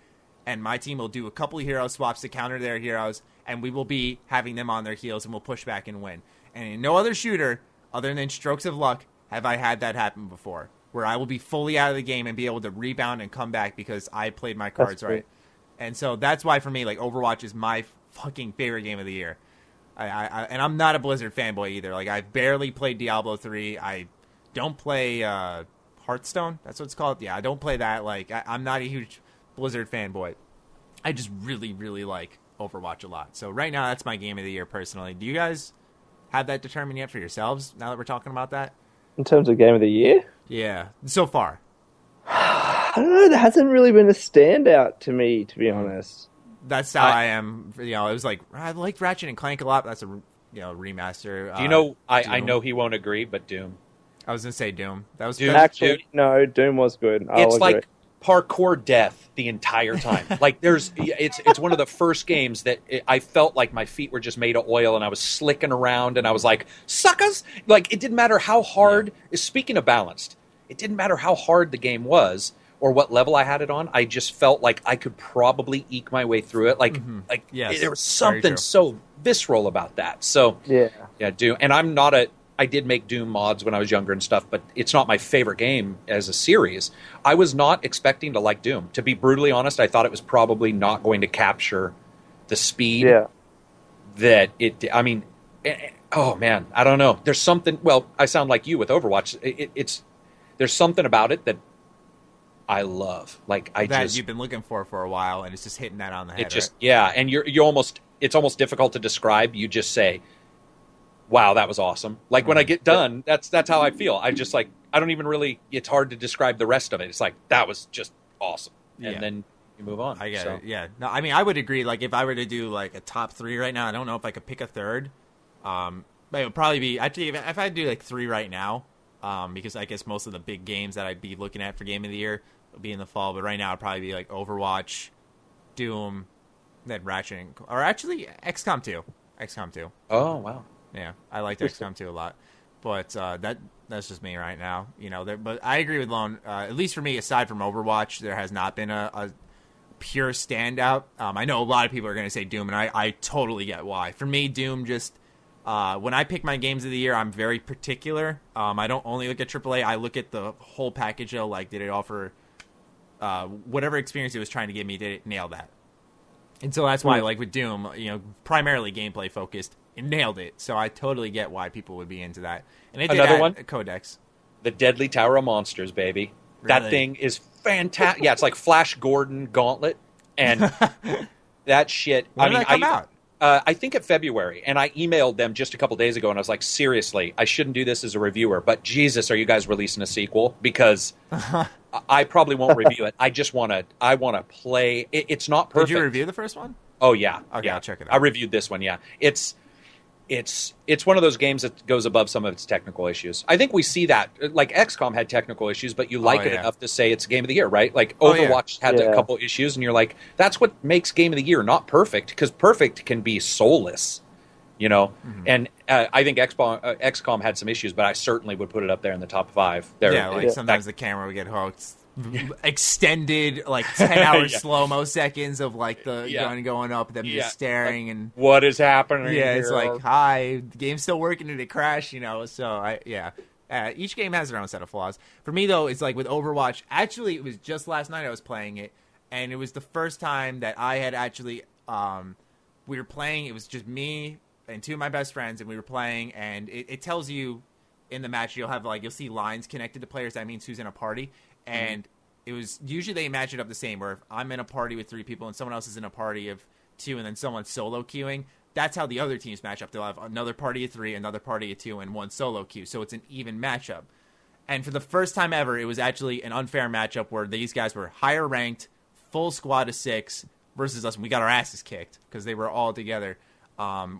and my team will do a couple of hero swaps to counter their heroes, and we will be having them on their heels, and we'll push back and win. And in no other shooter, other than Strokes of Luck, have I had that happen before, where I will be fully out of the game and be able to rebound and come back because I played my cards right. And so that's why for me, like, Overwatch is my fucking favorite game of the year. And I'm not a Blizzard fanboy either. Like, I barely played Diablo 3. I don't play Hearthstone. That's what it's called. Yeah, I don't play that. Like, I'm not a huge Blizzard fanboy. I just really, really like Overwatch a lot. So right now, that's my game of the year, personally. Do you guys have that determined yet for yourselves, now that we're talking about that? In terms of game of the year? Yeah, so far. I don't know. There hasn't really been a standout to me, to be honest. That's how I am. You know, it was like, I liked Ratchet and Clank a lot. But that's a remaster. Do you know, I know he won't agree, but Doom. I was going to say Doom. That was Doom. Actually, no, Doom was good. It's like parkour death the entire time. Like, it's one of the first games that I felt like my feet were just made of oil, and I was slicking around, and I was like, suckers! Like, it didn't matter how hard, speaking of balanced, it didn't matter how hard the game was or what level I had it on. I just felt like I could probably eke my way through it. Like, there was something so visceral about that. So, yeah, Doom. And I'm not I did make Doom mods when I was younger and stuff, but it's not my favorite game as a series. I was not expecting to like Doom. To be brutally honest, I thought it was probably not going to capture the speed that it did. I mean, oh man, I don't know. There's something, well, I sound like you with Overwatch. There's something about it that I love. Like, that you've been looking for a while, and it's just hitting that on the head. It just, right? Yeah, and it's almost difficult to describe. You just say, wow, that was awesome. Like, when I get done, that's how I feel. I just, like, I don't even really, it's hard to describe the rest of it. It's like, that was just awesome. And then you move on. I get it. Yeah. No, I mean, I would agree. Like, if I were to do, like, a top three right now, I don't know if I could pick a third. But it would probably be, actually, if I do, like, three right now, because I guess most of the big games that I'd be looking at for Game of the Year would be in the fall. But right now, it'd probably be, like, Overwatch, Doom, then Ratchet, or actually, XCOM 2. XCOM 2. Oh, wow. Yeah, I liked XCOM 2 a lot, but that's just me right now. You know, but I agree with Lone. At least for me, aside from Overwatch, there has not been a pure standout. I know a lot of people are going to say Doom, and I totally get why. For me, Doom just when I pick my games of the year, I'm very particular. I don't only look at AAA. I look at the whole package. Though, like, did it offer whatever experience it was trying to give me? Did it nail that? And so that's why, like with Doom, you know, primarily gameplay focused. It nailed it, so I totally get why people would be into that. And it another one, Codex, the Deadly Tower of Monsters, baby. Really? That thing is fantastic. Yeah, it's like Flash Gordon Gauntlet, and that shit. When did that come out? I think in February, and I emailed them just a couple days ago, and I was like, seriously, I shouldn't do this as a reviewer, but Jesus, are you guys releasing a sequel? Because I probably won't review it. I just want to play. It's not perfect. Did you review the first one? Oh yeah, okay, yeah. I'll check it out. I reviewed this one. Yeah, It's one of those games that goes above some of its technical issues. I think we see that. Like, XCOM had technical issues, but you like it enough to say it's Game of the Year, right? Like, Overwatch had a couple issues, and you're like, that's what makes Game of the Year not perfect, because perfect can be soulless, you know? Mm-hmm. And I think XCOM had some issues, but I certainly would put it up there in the top five. Sometimes the camera would get hooked. Extended, like, 10-hour slow-mo seconds of, like, the gun going up, them just staring, like, and what is happening here? It's like, hi, the game's still working, and it crashed, you know, so each game has their own set of flaws. For me, though, it's like with Overwatch, actually, it was just last night I was playing it, and it was the first time that I had actually, we were playing, it was just me and two of my best friends, and we were playing, and it tells you in the match, you'll have, like, you'll see lines connected to players, that means who's in a party. And it was usually they match it up the same, where if I'm in a party with three people and someone else is in a party of two and then someone's solo queuing, that's how the other teams match up. They'll have another party of three, another party of two, and one solo queue. So it's an even matchup. And for the first time ever, it was actually an unfair matchup where these guys were higher ranked, full squad of six versus us. And we got our asses kicked because they were all together.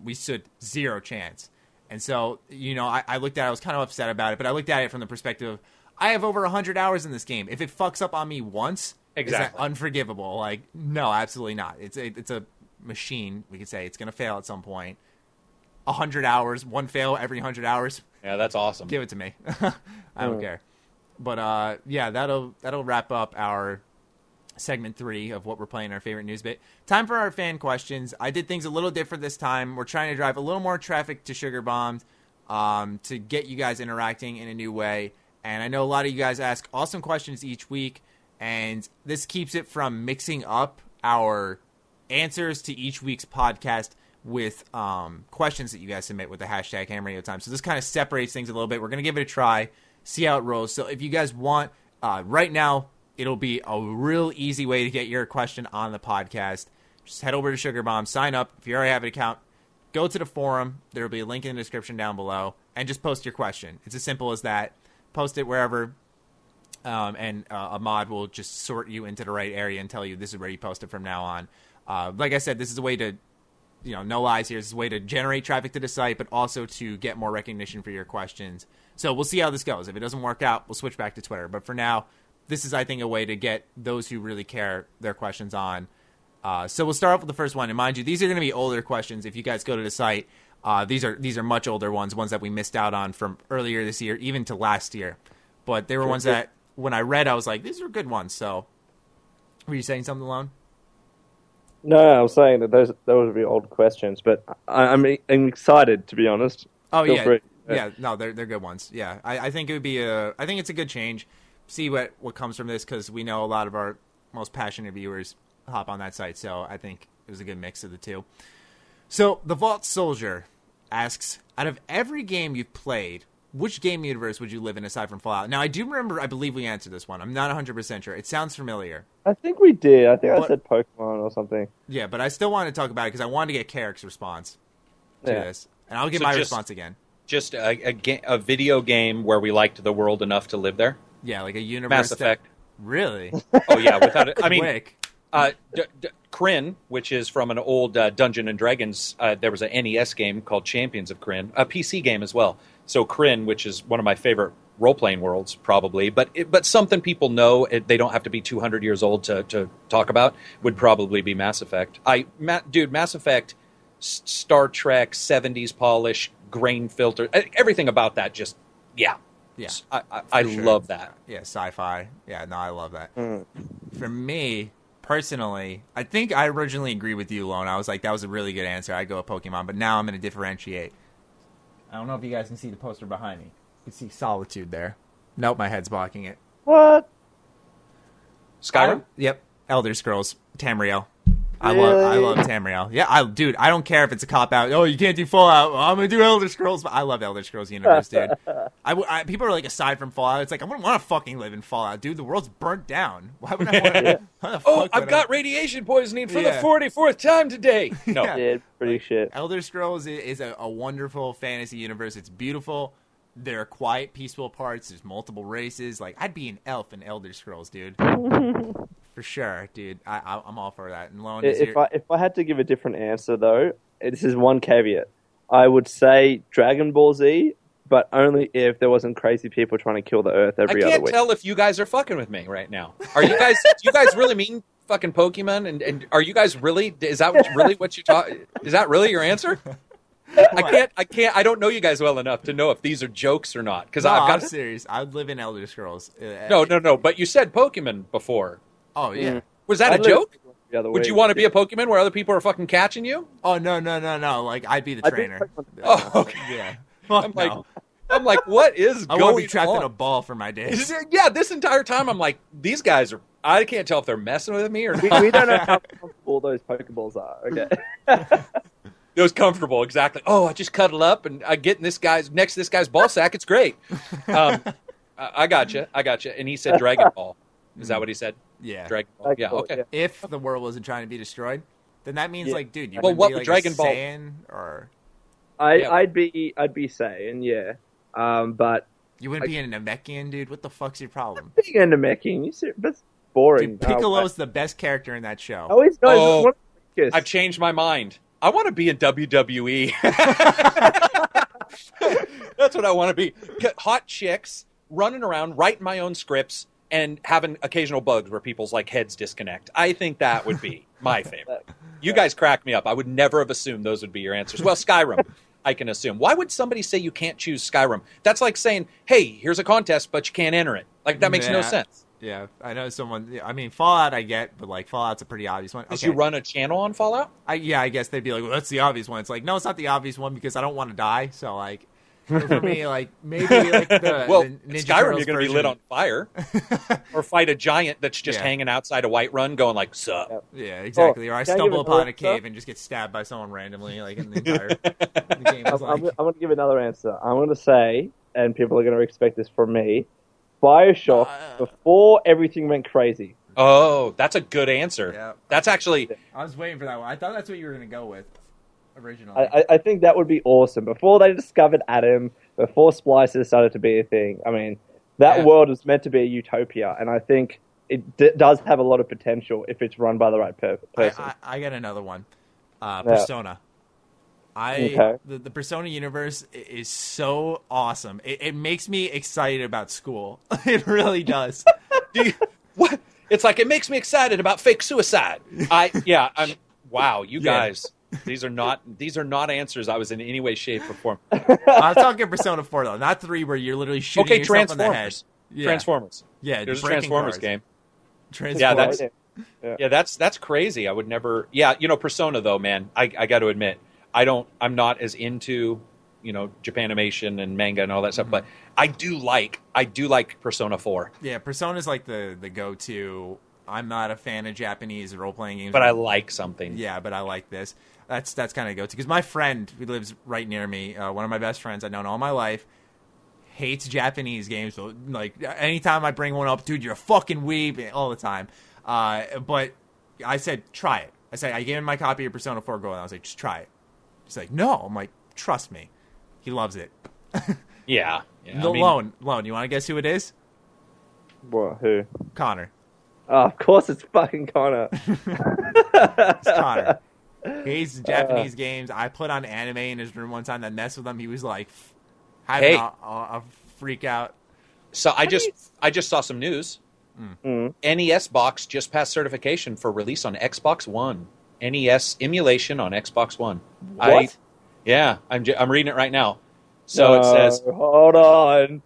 We stood zero chance. And so, you know, I looked at it. I was kind of upset about it, but I looked at it from the perspective of, I have over 100 hours in this game. If it fucks up on me once, is that unforgivable? Like, no, absolutely not. It's a machine, we could say. It's going to fail at some point. 100 hours, one fail every 100 hours. Yeah, that's awesome. Give it to me. I don't care. But, that'll wrap up our segment 3 of what we're playing, our favorite news bit. Time for our fan questions. I did things a little different this time. We're trying to drive a little more traffic to Sugar Bombed to get you guys interacting in a new way. And I know a lot of you guys ask awesome questions each week, and this keeps it from mixing up our answers to each week's podcast with questions that you guys submit with the hashtag HamRadioTime. So this kind of separates things a little bit. We're going to give it a try, see how it rolls. So if you guys want, right now, it'll be a real easy way to get your question on the podcast. Just head over to Sugar Bomb, sign up. If you already have an account, go to the forum. There will be a link in the description down below, and just post your question. It's as simple as that. Post it wherever, and a mod will just sort you into the right area and tell you this is where you post it from now on. Like I said, this is a way to, no lies here. This is a way to generate traffic to the site, but also to get more recognition for your questions. So we'll see how this goes. If it doesn't work out, we'll switch back to Twitter. But for now, this is, I think, a way to get those who really care their questions on. So we'll start off with the first one. And mind you, these are going to be older questions. If you guys go to the site, these are much older ones that we missed out on from earlier this year, even to last year. But they were ones that when I read, I was like, these are good ones. So were you saying something, Lone? No, I was saying that those would be old questions, but I'm excited, to be honest. Oh, feel free. Yeah. No, they're good ones. Yeah, I think it would be I think it's a good change. See what comes from this, because we know a lot of our most passionate viewers hop on that site, so I think it was a good mix of the two. So the Vault Soldier asks, out of every game you've played, which game universe would you live in aside from Fallout? Now, I do remember, I believe we answered this one. I'm not 100% sure. It sounds familiar. I think we did. I said Pokemon or something. Yeah, but I still want to talk about it because I wanted to get Carrick's response to this. And I'll get my response again. Just a video game where we liked the world enough to live there? Yeah, like a universe. Mass Effect. Really? Oh, yeah. Without it. I mean, quick. Kryn, which is from an old Dungeons and Dragons, there was an NES game called Champions of Kryn, a PC game as well. So Kryn, which is one of my favorite role-playing worlds, probably, but something people know, they don't have to be 200 years old to talk about, would probably be Mass Effect. Mass Effect, Star Trek, 70s polish, grain filter, everything about that just, yeah. Yeah, I sure. Love that. Yeah, sci-fi. Yeah, no, I love that. Mm. For me, personally, I think I originally agreed with you, Lone. I was like, that was a really good answer. I'd go with Pokemon, but now I'm going to differentiate. I don't know if you guys can see the poster behind me. You can see Solitude there. Nope, my head's blocking it. What? Skyrim? Yep, Elder Scrolls, Tamriel. Really? I love Tamriel. Yeah, I don't care if it's a cop-out. Oh, you can't do Fallout. Well, I'm going to do Elder Scrolls. But I love Elder Scrolls universe, dude. People are like, aside from Fallout, it's like, I wouldn't want to fucking live in Fallout, dude. The world's burnt down. Why would I want to? I've got radiation poisoning for the 44th time today. No. Yeah, pretty shit. Elder Scrolls is a wonderful fantasy universe. It's beautiful. There are quiet, peaceful parts. There's multiple races. Like, I'd be an elf in Elder Scrolls, dude. For sure, dude. I'm all for that. And Lone, if I had to give a different answer, though, this is one caveat. I would say Dragon Ball Z, but only if there wasn't crazy people trying to kill the Earth every other week. I can't tell if you guys are fucking with me right now. Are you guys? Do you guys really mean fucking Pokemon? And are you guys really? Is that really what you talk? Is that really your answer? I don't know you guys well enough to know if these are jokes or not. Because I'm serious. I'd live in Elder Scrolls. No. But you said Pokemon before. Oh, yeah. Mm. Was that a joke? Would you want to be a Pokemon where other people are fucking catching you? Oh, no. Like, I'd be the trainer. Oh, okay. Yeah. I'm like, what is going on? I want to be trapped in a ball for my days. Yeah, this entire time I'm like, these guys are, I can't tell if they're messing with me or not. We don't know how comfortable those Pokeballs are. Okay. It was comfortable, exactly. Oh, I just cuddle up and I get in next to this guy's ball sack. It's great. I gotcha. And he said Dragon Ball. Is that what he said? Yeah. Dragon Ball. Yeah, okay. If the world wasn't trying to be destroyed, then that means like, dude, you would be like Dragon Ball Saiyan or I'd be Saiyan, yeah. But you wouldn't be a Namekian, dude. What the fuck's your problem? Being a Namekian, that's boring. Dude, Piccolo's the best character in that show. Oh, he's not. Oh, I've changed my mind. I want to be in WWE. That's what I want to be. Hot chicks running around, writing my own scripts. And having occasional bugs where people's like heads disconnect. I think that would be my favorite. You guys crack me up. I would never have assumed those would be your answers. Well, Skyrim, I can assume. Why would somebody say you can't choose Skyrim? That's like saying, hey, here's a contest, but you can't enter it. Like, that makes no sense. Yeah, I know someone... I mean, Fallout I get, but like Fallout's a pretty obvious one. Because you run a channel on Fallout? I guess they'd be like, well, that's the obvious one. It's like, no, it's not the obvious one because I don't want to die, so like... But for me, like, maybe like the Ninja Skyrim, you're going to be lit on fire or fight a giant that's just hanging outside a Whiterun going like, sup. Yeah, exactly. Or I stumble upon a cave and just get stabbed by someone randomly, like, in the entire the game. I'm going to give another answer. I'm going to say and people are going to expect this from me, BioShock before everything went crazy. Oh, that's a good answer. Yeah. That's actually... I was waiting for that one. I thought that's what you were going to go with originally. I think that would be awesome. Before they discovered Adam, before splices started to be a thing, I mean, that world was meant to be a utopia, and I think it does have a lot of potential if it's run by the right person. I got another one. Persona. The Persona universe is so awesome. It makes me excited about school. It really does. What? It's like it makes me excited about fake suicide. Guys, these are not answers I was in any way, shape, or form. I'm talking Persona 4 though, not 3 where you're literally shooting yourself in the head. Yeah. Transformers. Yeah, there's a Transformers game. Transformers. Yeah, that's crazy. I would never. Yeah, you know, Persona though, man. I got to admit, I'm not as into, you know, Japanimation and manga and all that stuff, but I do like Persona 4. Yeah, Persona's like the go-to. I'm not a fan of Japanese role-playing games, but I like something. Yeah, but I like this. That's kind of go-to because my friend who lives right near me, one of my best friends I've known all my life, hates Japanese games. So, like, anytime I bring one up, dude, you're a fucking weeb all the time. But I said, try it. I gave him my copy of Persona 4 Go, and I was like, just try it. He's like, no. I'm like, trust me. He loves it. Yeah. Lone, you want to guess who it is? What? Who? Connor. Oh, of course it's fucking Connor. It's Connor. He hates Japanese games. I put on anime in his room one time that messed with him. He was like, having a freak out. So I just saw some news. Mm. NES Box just passed certification for release on Xbox One. NES emulation on Xbox One. What? I'm reading it right now. So it says, hold on.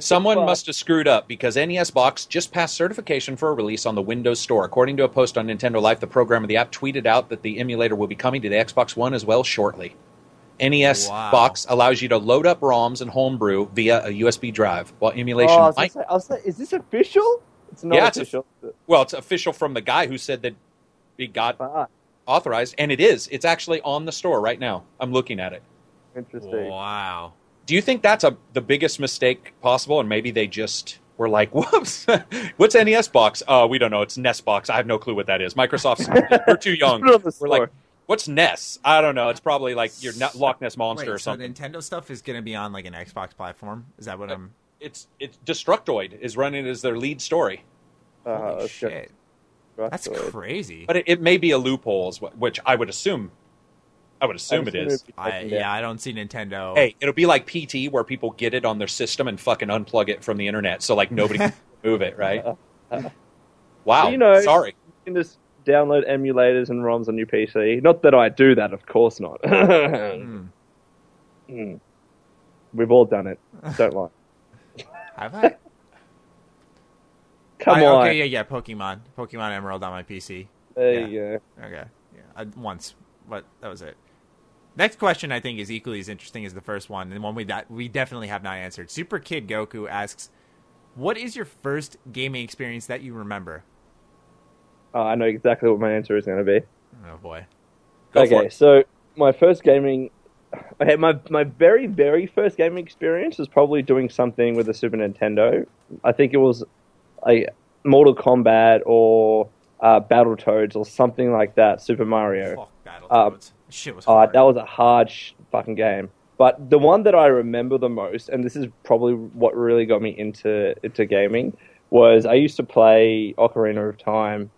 Someone must have screwed up because NES Box just passed certification for a release on the Windows Store. According to a post on Nintendo Life, the programmer of the app tweeted out that the emulator will be coming to the Xbox One as well shortly. NES Box allows you to load up ROMs and homebrew via a USB drive. While emulation is this official? It's not official. It's official from the guy who said that he got authorized, and it is. It's actually on the store right now. I'm looking at it. Interesting. Wow. Do you think that's the biggest mistake possible? And maybe they just were like, whoops, what's NES Box? Oh, we don't know. It's NES Box. I have no clue what that is. Microsoft's, we're too young. We're like, what's NES? I don't know. It's probably like your Loch Ness Monster or something. So Nintendo stuff is going to be on like an Xbox platform? Is that what I'm... It's Destructoid is running as their lead story. Holy shit. That's crazy. But it may be a loophole, which I would assume... it is. I don't see Nintendo. Hey, it'll be like PT where people get it on their system and fucking unplug it from the internet so like nobody can move it, right? Wow. You know, sorry. You can just download emulators and ROMs on your PC. Not that I do that, of course not. We've all done it. Don't lie. Have I? Come on. Okay, yeah, Pokemon. Pokemon Emerald on my PC. There you go. Okay. Yeah. Once. But that was it. Next question, I think, is equally as interesting as the first one, and one we definitely have not answered. Super Kid Goku asks, what is your first gaming experience that you remember? I know exactly what my answer is going to be. Oh, boy. So my first gaming... My very, very first gaming experience was probably doing something with the Super Nintendo. I think it was Mortal Kombat or Battletoads or something like that, Super Mario. Fuck. Shit was hard. That was a hard fucking game. But the one that I remember the most, and this is probably what really got me into gaming, was I used to play Ocarina of Time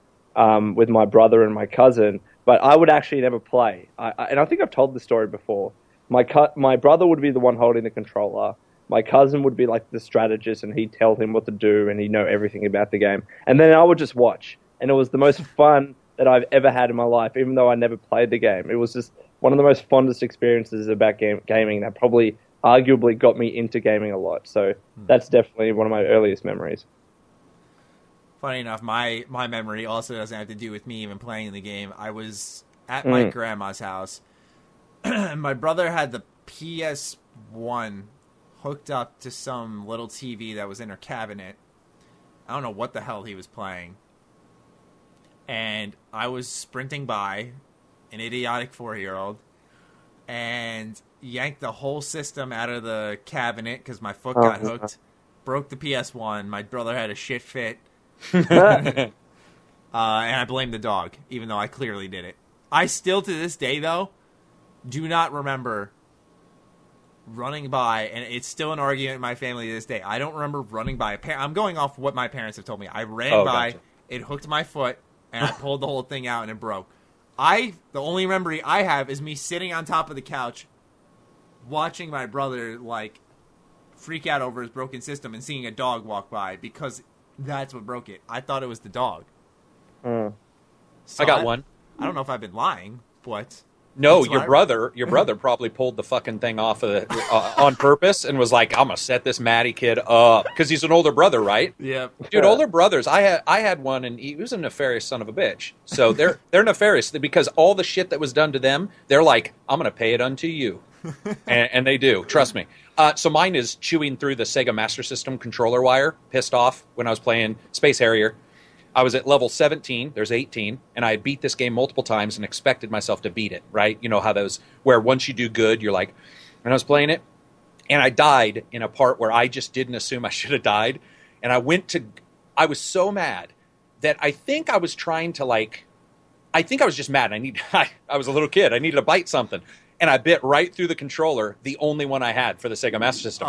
with my brother and my cousin, but I would actually never play. And I think I've told the story before. My brother would be the one holding the controller. My cousin would be like the strategist, and he'd tell him what to do, and he'd know everything about the game. And then I would just watch. And it was the most fun... that I've ever had in my life, even though I never played the game. It was just one of the most fondest experiences about gaming that probably arguably got me into gaming a lot. So that's definitely one of my earliest memories. Funny enough, my memory also doesn't have to do with me even playing the game. I was at my grandma's house. My brother had the PS1 hooked up to some little TV that was in her cabinet. I don't know what the hell he was playing. And I was sprinting by an idiotic 4-year-old and yanked the whole system out of the cabinet because my foot got hooked. Broke the PS1. My brother had a shit fit. And I blame the dog, even though I clearly did it. I still, to this day, though, do not remember running by, and it's still an argument in my family to this day. I don't remember running by a parent. I'm going off what my parents have told me. I ran by, gotcha. It hooked my foot, and I pulled the whole thing out, and it broke. The only memory I have is me sitting on top of the couch, watching my brother, like, freak out over his broken system and seeing a dog walk by, because that's what broke it. I thought it was the dog. Mm. So I got one. I don't know if I've been lying, but... No, your brother probably pulled the fucking thing off of it, on purpose and was like, I'm going to set this Matty kid up. Because he's an older brother, right? Yeah. Dude, older brothers. I had one, and he was a nefarious son of a bitch. So they're nefarious because all the shit that was done to them, they're like, I'm going to pay it unto you. And they do. Trust me. So mine is chewing through the Sega Master System controller wire. Pissed off when I was playing Space Harrier. I was at level 17, there's 18, and I had beat this game multiple times and expected myself to beat it, right? You know how those, where once you do good, you're like, and I was playing it, and I died in a part where I just didn't assume I should have died, and I was so mad that I think I was just mad. I was a little kid, I needed to bite something, and I bit right through the controller, the only one I had for the Sega Master System.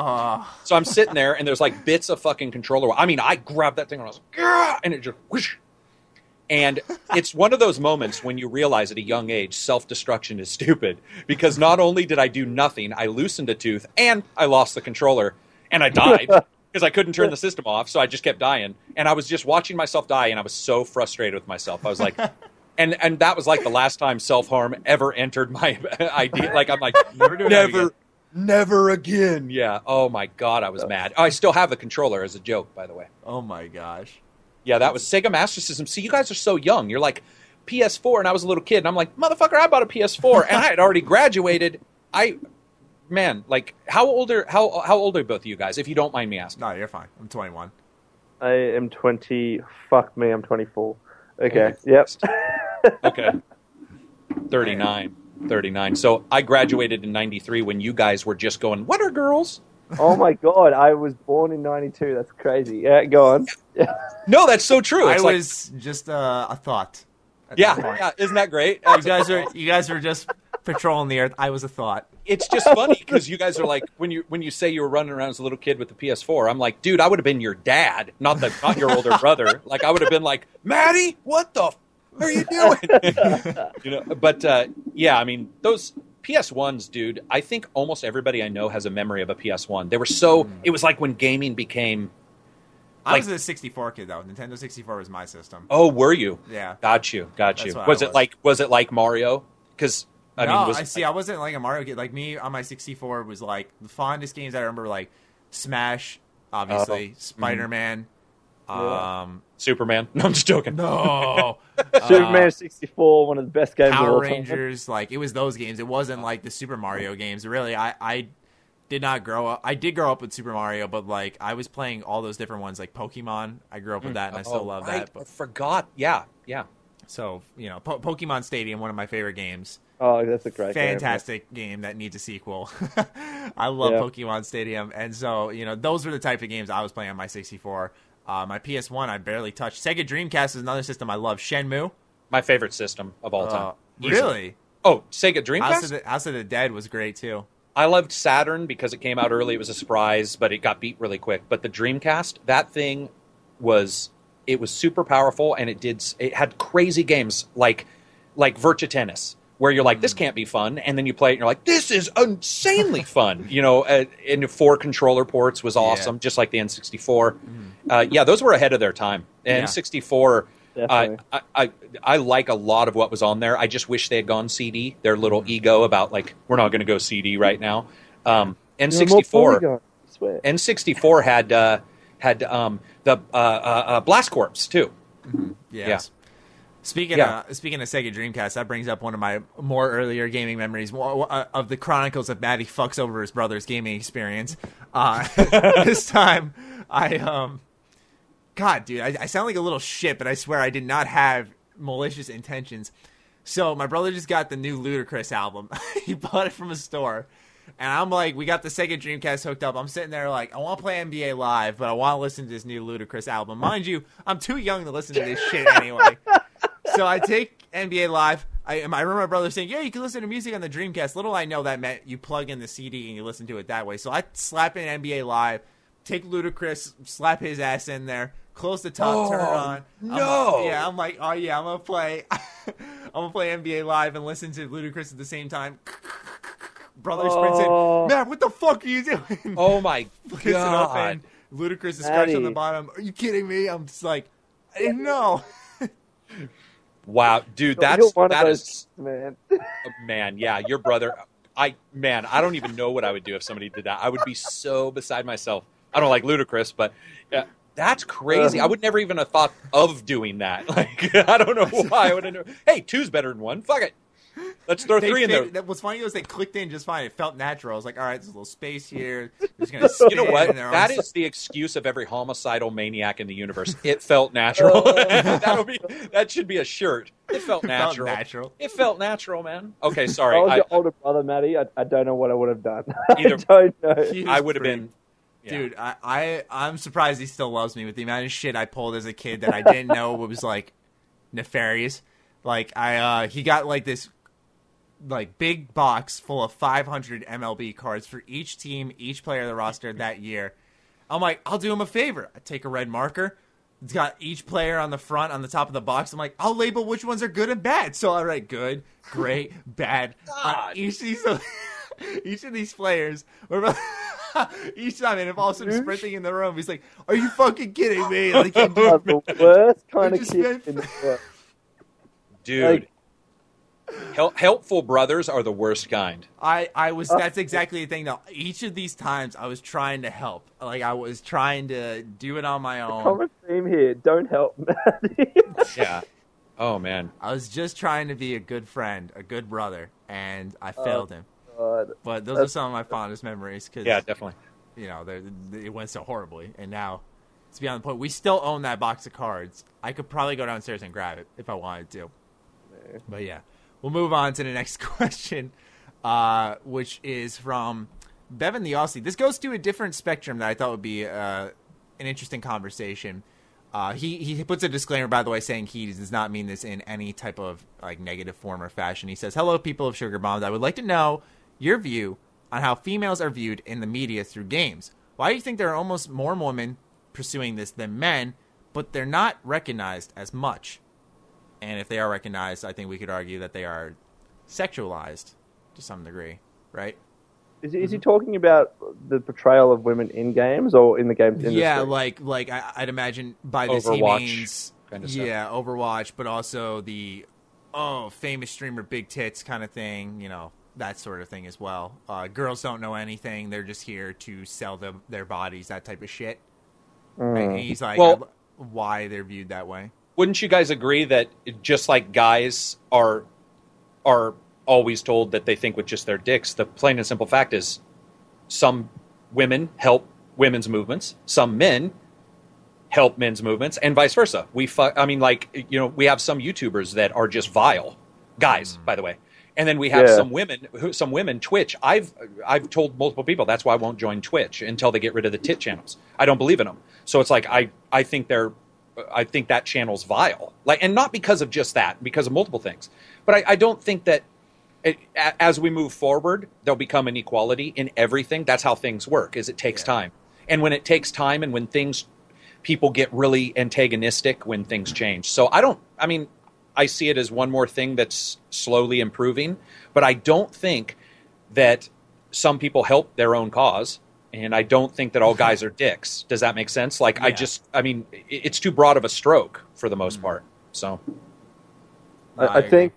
So I'm sitting there, and there's like bits of fucking controller. I mean, I grabbed that thing, and I was like, Gah! And it just whoosh. And it's one of those moments when you realize at a young age, self-destruction is stupid. Because not only did I do nothing, I loosened a tooth, and I lost the controller, and I died. Because I couldn't turn the system off, so I just kept dying. And I was just watching myself die, and I was so frustrated with myself. I was like... And that was like the last time self-harm ever entered my idea. Like, I'm like, never again. Yeah. Oh, my God. I was mad. Oh, I still have the controller as a joke, by the way. Oh, my gosh. Yeah, that was Sega Master System. See, you guys are so young. You're like, PS4. And I was a little kid. And I'm like, motherfucker, I bought a PS4. And I had already graduated. Man, like, how old are both of you guys, if you don't mind me asking? No, you're fine. I'm 21. I am 20. Fuck me, I'm 24. Okay, yep. Okay. 39. So I graduated in 93 when you guys were just going, what are girls? Oh, my God. I was born in 92. That's crazy. Yeah, go on. No, that's so true. It's was just a thought. Yeah, isn't that great? You guys are just patrolling the earth. I was a thought. It's just funny because you guys are like, when you say you were running around as a little kid with the PS4, I'm like, dude, I would have been your dad, not your older brother. Like, I would have been like, Maddie, what the f*** are you doing? You know. But, yeah, I mean, those PS1s, dude, I think almost everybody I know has a memory of a PS1. They were so – it was like when gaming became – I was a 64 kid, though. Nintendo 64 was my system. Oh, were you? Yeah. Got you. Was it like Mario? Because – I wasn't like a Mario kid. Like, me on my 64 was like the fondest games I remember, like Smash, obviously, Spider-Man, Superman. No, I'm just joking. No, Superman 64, one of the best games. Power Rangers, like it was those games. It wasn't like the Super Mario games. Really, I did not grow up. I did grow up with Super Mario, but like I was playing all those different ones, like Pokemon. I grew up with that, and I still love that. But I forgot. Yeah. So you know, Pokemon Stadium, one of my favorite games. Oh, that's a great fantastic game that needs a sequel. I love Pokemon Stadium. And so, you know, those were the type of games I was playing on my 64. My PS1, I barely touched. Sega Dreamcast is another system I love. Shenmue. My favorite system of all time. Really? Oh, Sega Dreamcast? House of the Dead was great, too. I loved Saturn because it came out early. It was a surprise, but it got beat really quick. But the Dreamcast, that thing was super powerful, and it had crazy games like Virtua Tennis, where you're like, this can't be fun, and then you play it, and you're like, this is insanely fun. You know, and 4 controller ports was awesome, just like the N64. Yeah, those were ahead of their time. N64, I like a lot of what was on there. I just wish they had gone CD, their little ego about, like, we're not going to go CD right now. N64 had the Blast Corps, too. Mm-hmm. Yes. Yeah. Speaking of Sega Dreamcast, that brings up one of my more earlier gaming memories of the Chronicles of Matty Fucks Over His Brother's gaming experience. This time, I sound like a little shit, but I swear I did not have malicious intentions. So my brother just got the new Ludacris album. He bought it from a store. And I'm like, we got the Sega Dreamcast hooked up. I'm sitting there like, I want to play NBA Live, but I want to listen to this new Ludacris album. Mind you, I'm too young to listen to this shit anyway. So I take NBA Live. I remember my brother saying, yeah, you can listen to music on the Dreamcast. Little I know that meant you plug in the CD and you listen to it that way. So I slap in NBA Live, take Ludacris, slap his ass in there, close the top, turn it on. I'm like, oh, yeah, I'm going to play NBA Live and listen to Ludacris at the same time. Brother sprints in. Man, what the fuck are you doing? Oh, my God. Ludacris is scratched on the bottom. Are you kidding me? I'm just like, no. Wow, dude, that is, man. Man, yeah, your brother. I don't even know what I would do if somebody did that. I would be so beside myself. I don't like Ludacris, but yeah, that's crazy. I would never even have thought of doing that. Like, I don't know why I would have known. Hey, two's better than one. Fuck it. Let's throw three in there. What's funny was they clicked in just fine. It felt natural. I was like, all right, there's a little space here. Just gonna you know what? That is the excuse of every homicidal maniac in the universe. It felt natural. That should be a shirt. It felt natural. It felt natural, man. Okay, sorry. I was your older brother, Matty. I don't know what I would have done. Either, don't know. I would have been... Yeah. Dude, I'm surprised he still loves me with the amount of shit I pulled as a kid that I didn't know was, like, nefarious. Like, he got, like, this... like big box full of 500 MLB cards for each team, each player of the roster that year. I'm like, I'll do him a favor. I take a red marker. It's got each player on the front, on the top of the box. I'm like, I'll label which ones are good and bad. So I write good, great, bad. Each of these players. Each time, and if all of a sudden sprinting in the room, he's like, "Are you fucking kidding me?" Like, the worst kind of kid in the world. Dude. Like, helpful brothers are the worst kind. That's exactly the thing though. Each of these times I was trying to help. Like I was trying to do it on my own. Common theme here, don't help Matty. Yeah. Oh man. I was just trying to be a good friend, a good brother, and I failed him. God. But those are some of my fondest memories. Cause, yeah, definitely. You know, it went so horribly. And now, it's beyond the point. We still own that box of cards. I could probably go downstairs and grab it if I wanted to. No. But yeah. We'll move on to the next question, which is from Bevan the Aussie. This goes to a different spectrum that I thought would be an interesting conversation. He puts a disclaimer, by the way, saying he does not mean this in any type of like negative form or fashion. He says, hello, people of Sugar Bombs. I would like to know your view on how females are viewed in the media through games. Why do you think there are almost more women pursuing this than men, but they're not recognized as much? And if they are recognized, I think we could argue that they are sexualized to some degree, right? Is he talking about the portrayal of women in games or in the games industry? Yeah, like I'd imagine by this Overwatch, he means... kind of stuff. Yeah, Overwatch, but also the, famous streamer big tits kind of thing, you know, that sort of thing as well. Girls don't know anything. They're just here to sell their bodies, that type of shit. Mm. And he's like, well, why they're viewed that way. Wouldn't you guys agree that just like guys are always told that they think with just their dicks, the plain and simple fact is some women help women's movements, some men help men's movements, and vice versa. We have some YouTubers that are just vile guys, by the way, and then we have some women Twitch. I've told multiple people that's why I won't join Twitch until they get rid of the tit channels. I don't believe in them, so it's like I think that channel's vile, like, and not because of just that, because of multiple things. But I don't think that as we move forward, there'll become an equality in everything. That's how things work, is it takes time. And when it takes time and when people get really antagonistic when things change. So I see it as one more thing that's slowly improving, but I don't think that some people help their own cause. And I don't think that all guys are dicks. Does that make sense? Like, yeah. It's too broad of a stroke for the most part. So, I think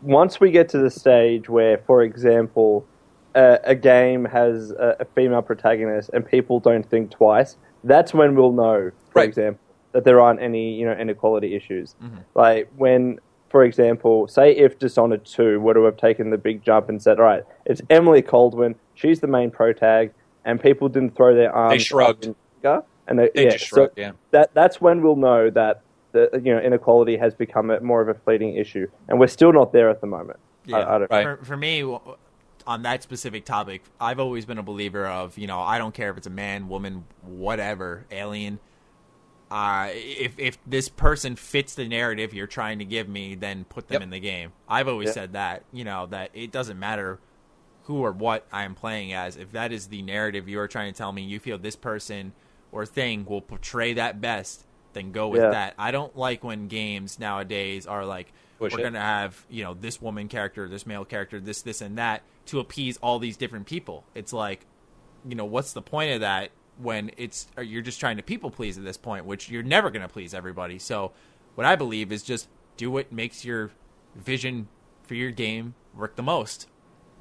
once we get to the stage where, for example, a game has a female protagonist and people don't think twice, that's when we'll know, for example, that there aren't any inequality issues. Mm-hmm. Like when, for example, say if Dishonored 2 were to have taken the big jump and said, all right, it's Emily Caldwin, she's the main protag. And people didn't throw their arms. They shrugged. And they just shrugged. That's when we'll know that that, you know, inequality has become more of a fleeting issue, and we're still not there at the moment. Yeah, I don't know. For me, on that specific topic, I've always been a believer of, you know, I don't care if it's a man, woman, whatever, alien. If this person fits the narrative you're trying to give me, then put them in the game. I've always said that, you know, that it doesn't matter who or what I am playing as. If that is the narrative you're trying to tell me, you feel this person or thing will portray that best, then go with that. I don't like when games nowadays are like, we're going to have, you know, this woman character, this male character, this, and that to appease all these different people. It's like, you know, what's the point of that? When it's, you're just trying to people please at this point, which you're never going to please everybody. So what I believe is just do what makes your vision for your game work the most.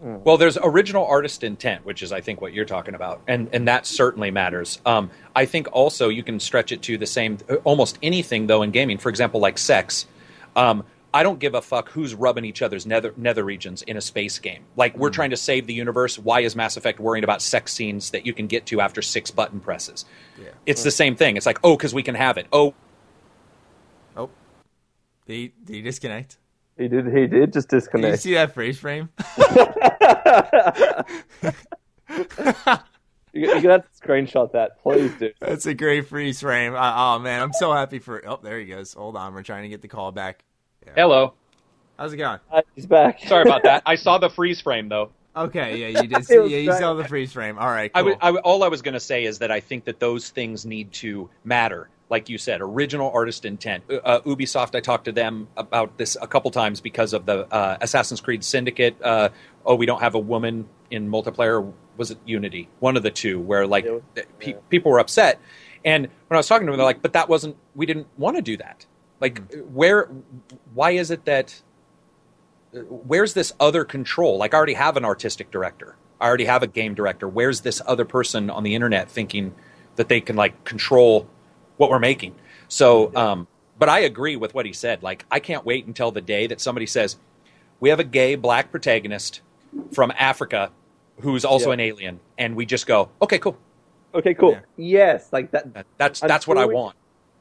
Well, there's original artist intent, which is, I think, what you're talking about. And that certainly matters. I think also you can stretch it to the same, almost anything, though, in gaming. For example, like sex. I don't give a fuck who's rubbing each other's nether regions in a space game. Like, we're trying to save the universe. Why is Mass Effect worrying about sex scenes that you can get to after 6 button presses? Yeah. It's the same thing. It's like, oh, because we can have it. Oh. Did he disconnect? He did just disconnect. Did you see that freeze frame? You're gonna have to screenshot that, please, dude. That's a great freeze frame. Oh man, I'm so happy for. Oh, there he goes. Hold on, we're trying to get the call back. Yeah. Hello. How's it going? He's back. Sorry about that. I saw the freeze frame though. Okay, yeah, you did. See, you saw the freeze frame. All right. Cool. All I was gonna say is that I think that those things need to matter. Like you said, original artist intent. Ubisoft, I talked to them about this a couple times because of the Assassin's Creed Syndicate. We don't have a woman in multiplayer. Was it Unity? One of the two, where like people were upset. And when I was talking to them, they're like, "But that wasn't. We didn't want to do that. Like, where? Why is it that? Where's this other control? Like, I already have an artistic director. I already have a game director. Where's this other person on the internet thinking that they can like control what we're making?" So, but I agree with what he said. Like, I can't wait until the day that somebody says, we have a gay black protagonist from Africa who's also an alien, and we just go, okay, cool. Okay, cool. Yeah. Yes, like that. That's what I want.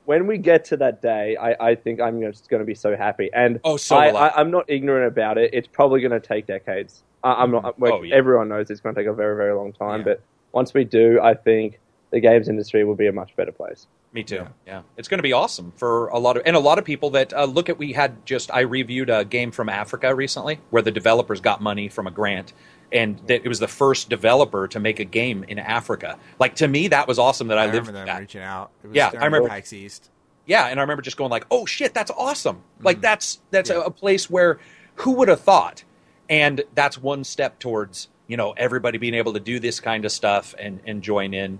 When we get to that day, I think I'm just going to be so happy. And I'm not ignorant about it. It's probably going to take decades. Everyone knows it's going to take a very, very long time. Yeah. But once we do, I think the games industry will be a much better place. Me too. Yeah. It's going to be awesome for a lot of people that look at. I reviewed a game from Africa recently where the developers got money from a grant, and that it was the first developer to make a game in Africa. Like, to me, that was awesome that I lived that. I remember them reaching out. It was I remember PAX East. Yeah, and I remember just going like, "Oh shit, that's awesome!" Like that's a place where who would have thought? And that's one step towards, you know, everybody being able to do this kind of stuff and join in .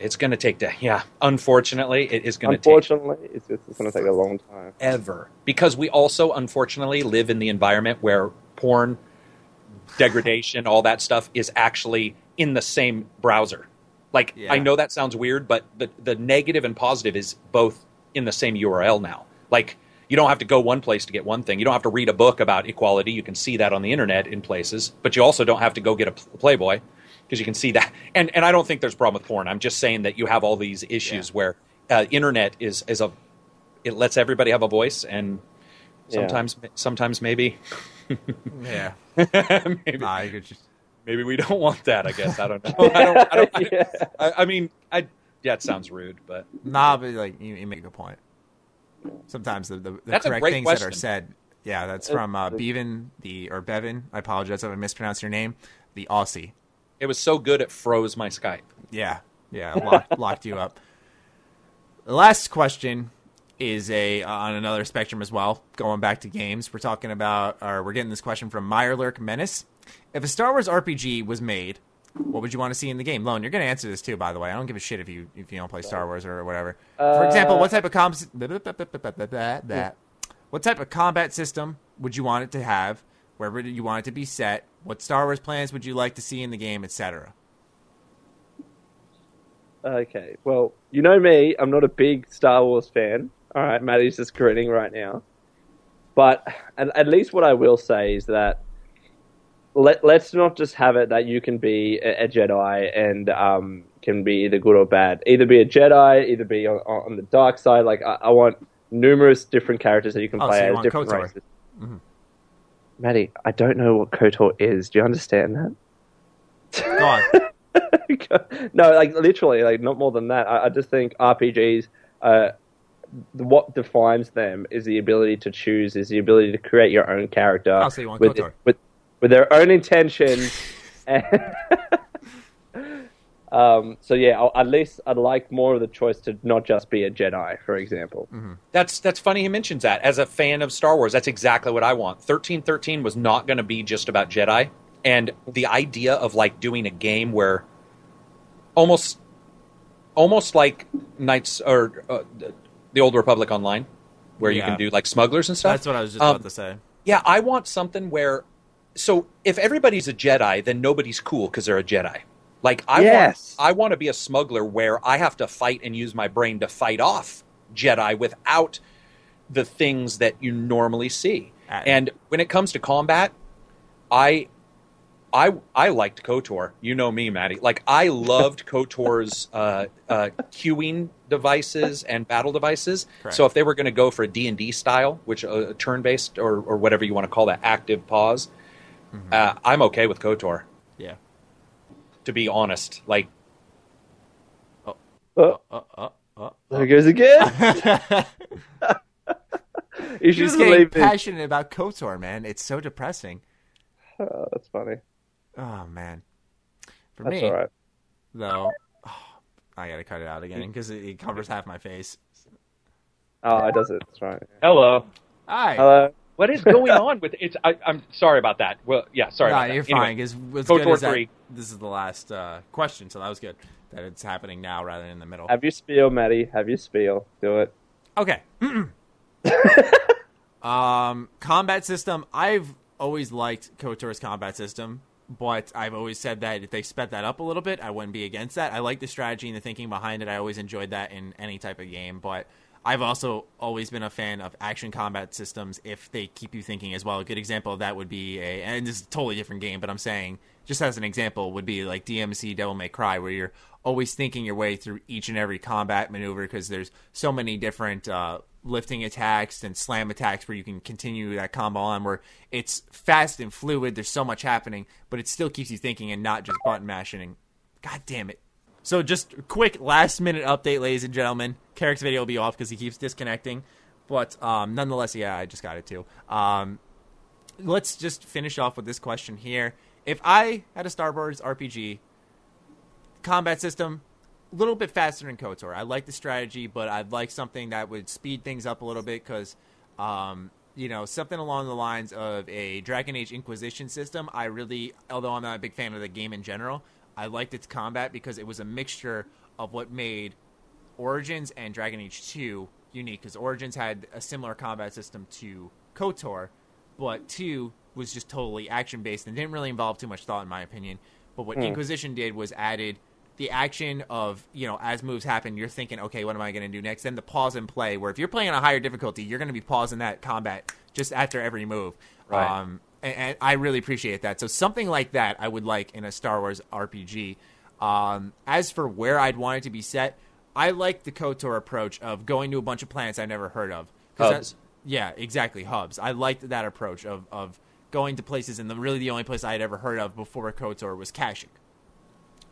It's going to take – unfortunately, it is going to take – unfortunately, it's going to take a long time. Ever. Because we also, unfortunately, live in the environment where porn, degradation, all that stuff is actually in the same browser. Like, I know that sounds weird, but the negative and positive is both in the same URL now. Like, you don't have to go one place to get one thing. You don't have to read a book about equality. You can see that on the internet in places, but you also don't have to go get a Playboy. Because you can see that. And I don't think there's a problem with porn. I'm just saying that you have all these issues where internet it lets everybody have a voice, and sometimes maybe. yeah. maybe. Nah, maybe we don't want that, I guess. I don't know. I don't it sounds rude, but. Nah, but like, you make a point. Sometimes the correct things that are said. Yeah, that's from Bevan. I apologize if I mispronounced your name. The Aussie. It was so good it froze my Skype. Yeah, locked you up. The last question is on another spectrum as well. Going back to games, we're talking about, or we're getting this question from Meyerlurk Menace. If a Star Wars RPG was made, what would you want to see in the game? Lone, you're going to answer this too, by the way. I don't give a shit if you don't play Star Wars or whatever. For example, what type of combat system would you want it to have? Wherever you want it to be set? What Star Wars plans would you like to see in the game, etc.? Okay, well, you know me. I'm not a big Star Wars fan. All right, Maddie's just grinning right now. But at least what I will say is that, let's not just have it that you can be a Jedi and can be either good or bad. Either be a Jedi, either be on the dark side. Like I want numerous different characters that you can play as different KOTOR. Races. Mm-hmm. Maddie, I don't know what KOTOR is. Do you understand that? No, like literally, like not more than that. I just think RPGs. What defines them is the ability to choose, is the ability to create your own character with their own intentions. And so yeah, at least I'd like more of the choice to not just be a Jedi, for example. Mm-hmm. That's funny he mentions that. As a fan of Star Wars, that's exactly what I want. 1313 was not going to be just about Jedi, and the idea of like doing a game where almost like Knights or the Old Republic Online, where you can do like smugglers and stuff. That's what I was just about to say. Yeah, I want something where... So if everybody's a Jedi, then nobody's cool because they're a Jedi. Like I want to be a smuggler where I have to fight and use my brain to fight off Jedi without the things that you normally see. And when it comes to combat, I liked KOTOR. You know me, Maddie. Like, I loved KOTOR's queuing devices and battle devices. Correct. So if they were going to go for a D&D style, which turn-based or whatever you want to call that, active pause, mm-hmm. I'm okay with KOTOR. Yeah. To be honest, like... Oh. There it goes again. You should just getting passionate about KOTOR, man. It's so depressing. Oh, that's funny. Oh, man. For that's me, all right. Though, I got to cut it out again because it covers half my face. Oh, it doesn't. That's right. Hello. Hi. Hello. What is going on with it? I'm sorry about that. Well, yeah, sorry about that. No, you're fine. Anyway, what's good is that this is the last question, so that was good that it's happening now rather than in the middle. Have you spiel, Maddie. Have you spiel. Do it. Okay. Combat system. I've always liked KOTOR's combat system, but I've always said that if they sped that up a little bit, I wouldn't be against that. I like the strategy and the thinking behind it. I always enjoyed that in any type of game, but I've also always been a fan of action combat systems if they keep you thinking as well. A good example of that would be and this is a totally different game, but I'm saying just as an example would be like DMC Devil May Cry, where you're always thinking your way through each and every combat maneuver because there's so many different lifting attacks and slam attacks where you can continue that combo on, where it's fast and fluid. There's so much happening, but it still keeps you thinking and not just button mashing. And god damn it. So just quick last minute update, ladies and gentlemen. Carrick's video will be off because he keeps disconnecting, but nonetheless, yeah, I just got it too. Let's just finish off with this question here. If I had a Star Wars RPG combat system, a little bit faster than KOTOR. I like the strategy, but I'd like something that would speed things up a little bit because, something along the lines of a Dragon Age Inquisition system. I really, although I'm not a big fan of the game in general, I liked its combat because it was a mixture of what made Origins and Dragon Age 2 unique, because Origins had a similar combat system to KOTOR, but 2 was just totally action-based and didn't really involve too much thought, in my opinion. But what Inquisition did was added the action of, as moves happen, you're thinking, okay, what am I going to do next? Then the pause and play, where if you're playing on a higher difficulty, you're going to be pausing that combat just after every move. Right. And I really appreciate that. So something like that I would like in a Star Wars RPG. As for where I'd want it to be set, I like the KOTOR approach of going to a bunch of planets I never heard of. Hubs. Yeah, exactly, hubs. I liked that approach of going to places, and really the only place I had ever heard of before KOTOR was Kashyyyk.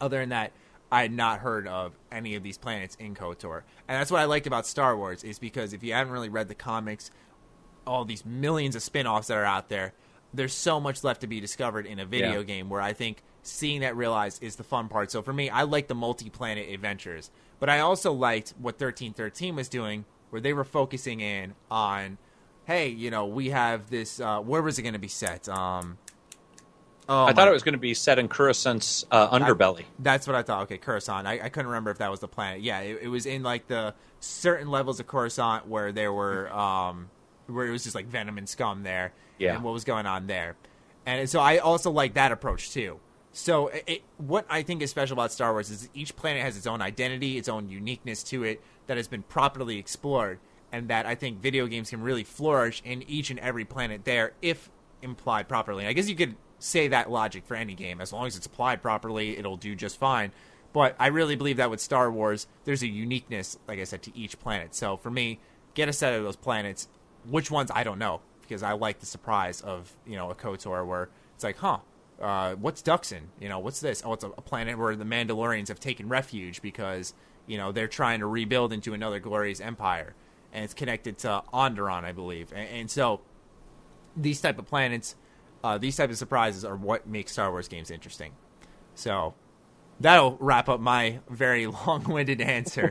Other than that, I had not heard of any of these planets in KOTOR. And that's what I liked about Star Wars, is because if you haven't really read the comics, all these millions of spin-offs that are out there, there's so much left to be discovered in a video game, where I think seeing that realized is the fun part. So for me, I like the multi-planet adventures. But I also liked what 1313 was doing, where they were focusing in on, hey, we have this, where was it going to be set? I thought it was going to be set in Coruscant's underbelly. That's what I thought. Okay, Coruscant. I couldn't remember if that was the planet. Yeah, it was in like the certain levels of Coruscant where there were, where it was just like venom and scum there, and what was going on there. And so I also like that approach too. So what I think is special about Star Wars is each planet has its own identity, its own uniqueness to it that has been properly explored, and that I think video games can really flourish in each and every planet there if implied properly. And I guess you could say that logic for any game. As long as it's applied properly, it'll do just fine. But I really believe that with Star Wars, there's a uniqueness, like I said, to each planet. So for me, get a set of those planets. Which ones, I don't know, because I like the surprise of, you know, a KOTOR where it's like, huh, what's Duxon? You know, what's this? Oh, it's a planet where the Mandalorians have taken refuge because, you know, they're trying to rebuild into another glorious empire. And it's connected to Onderon, I believe. And so these type of planets, these type of surprises are what makes Star Wars games interesting. So that'll wrap up my very long-winded answer.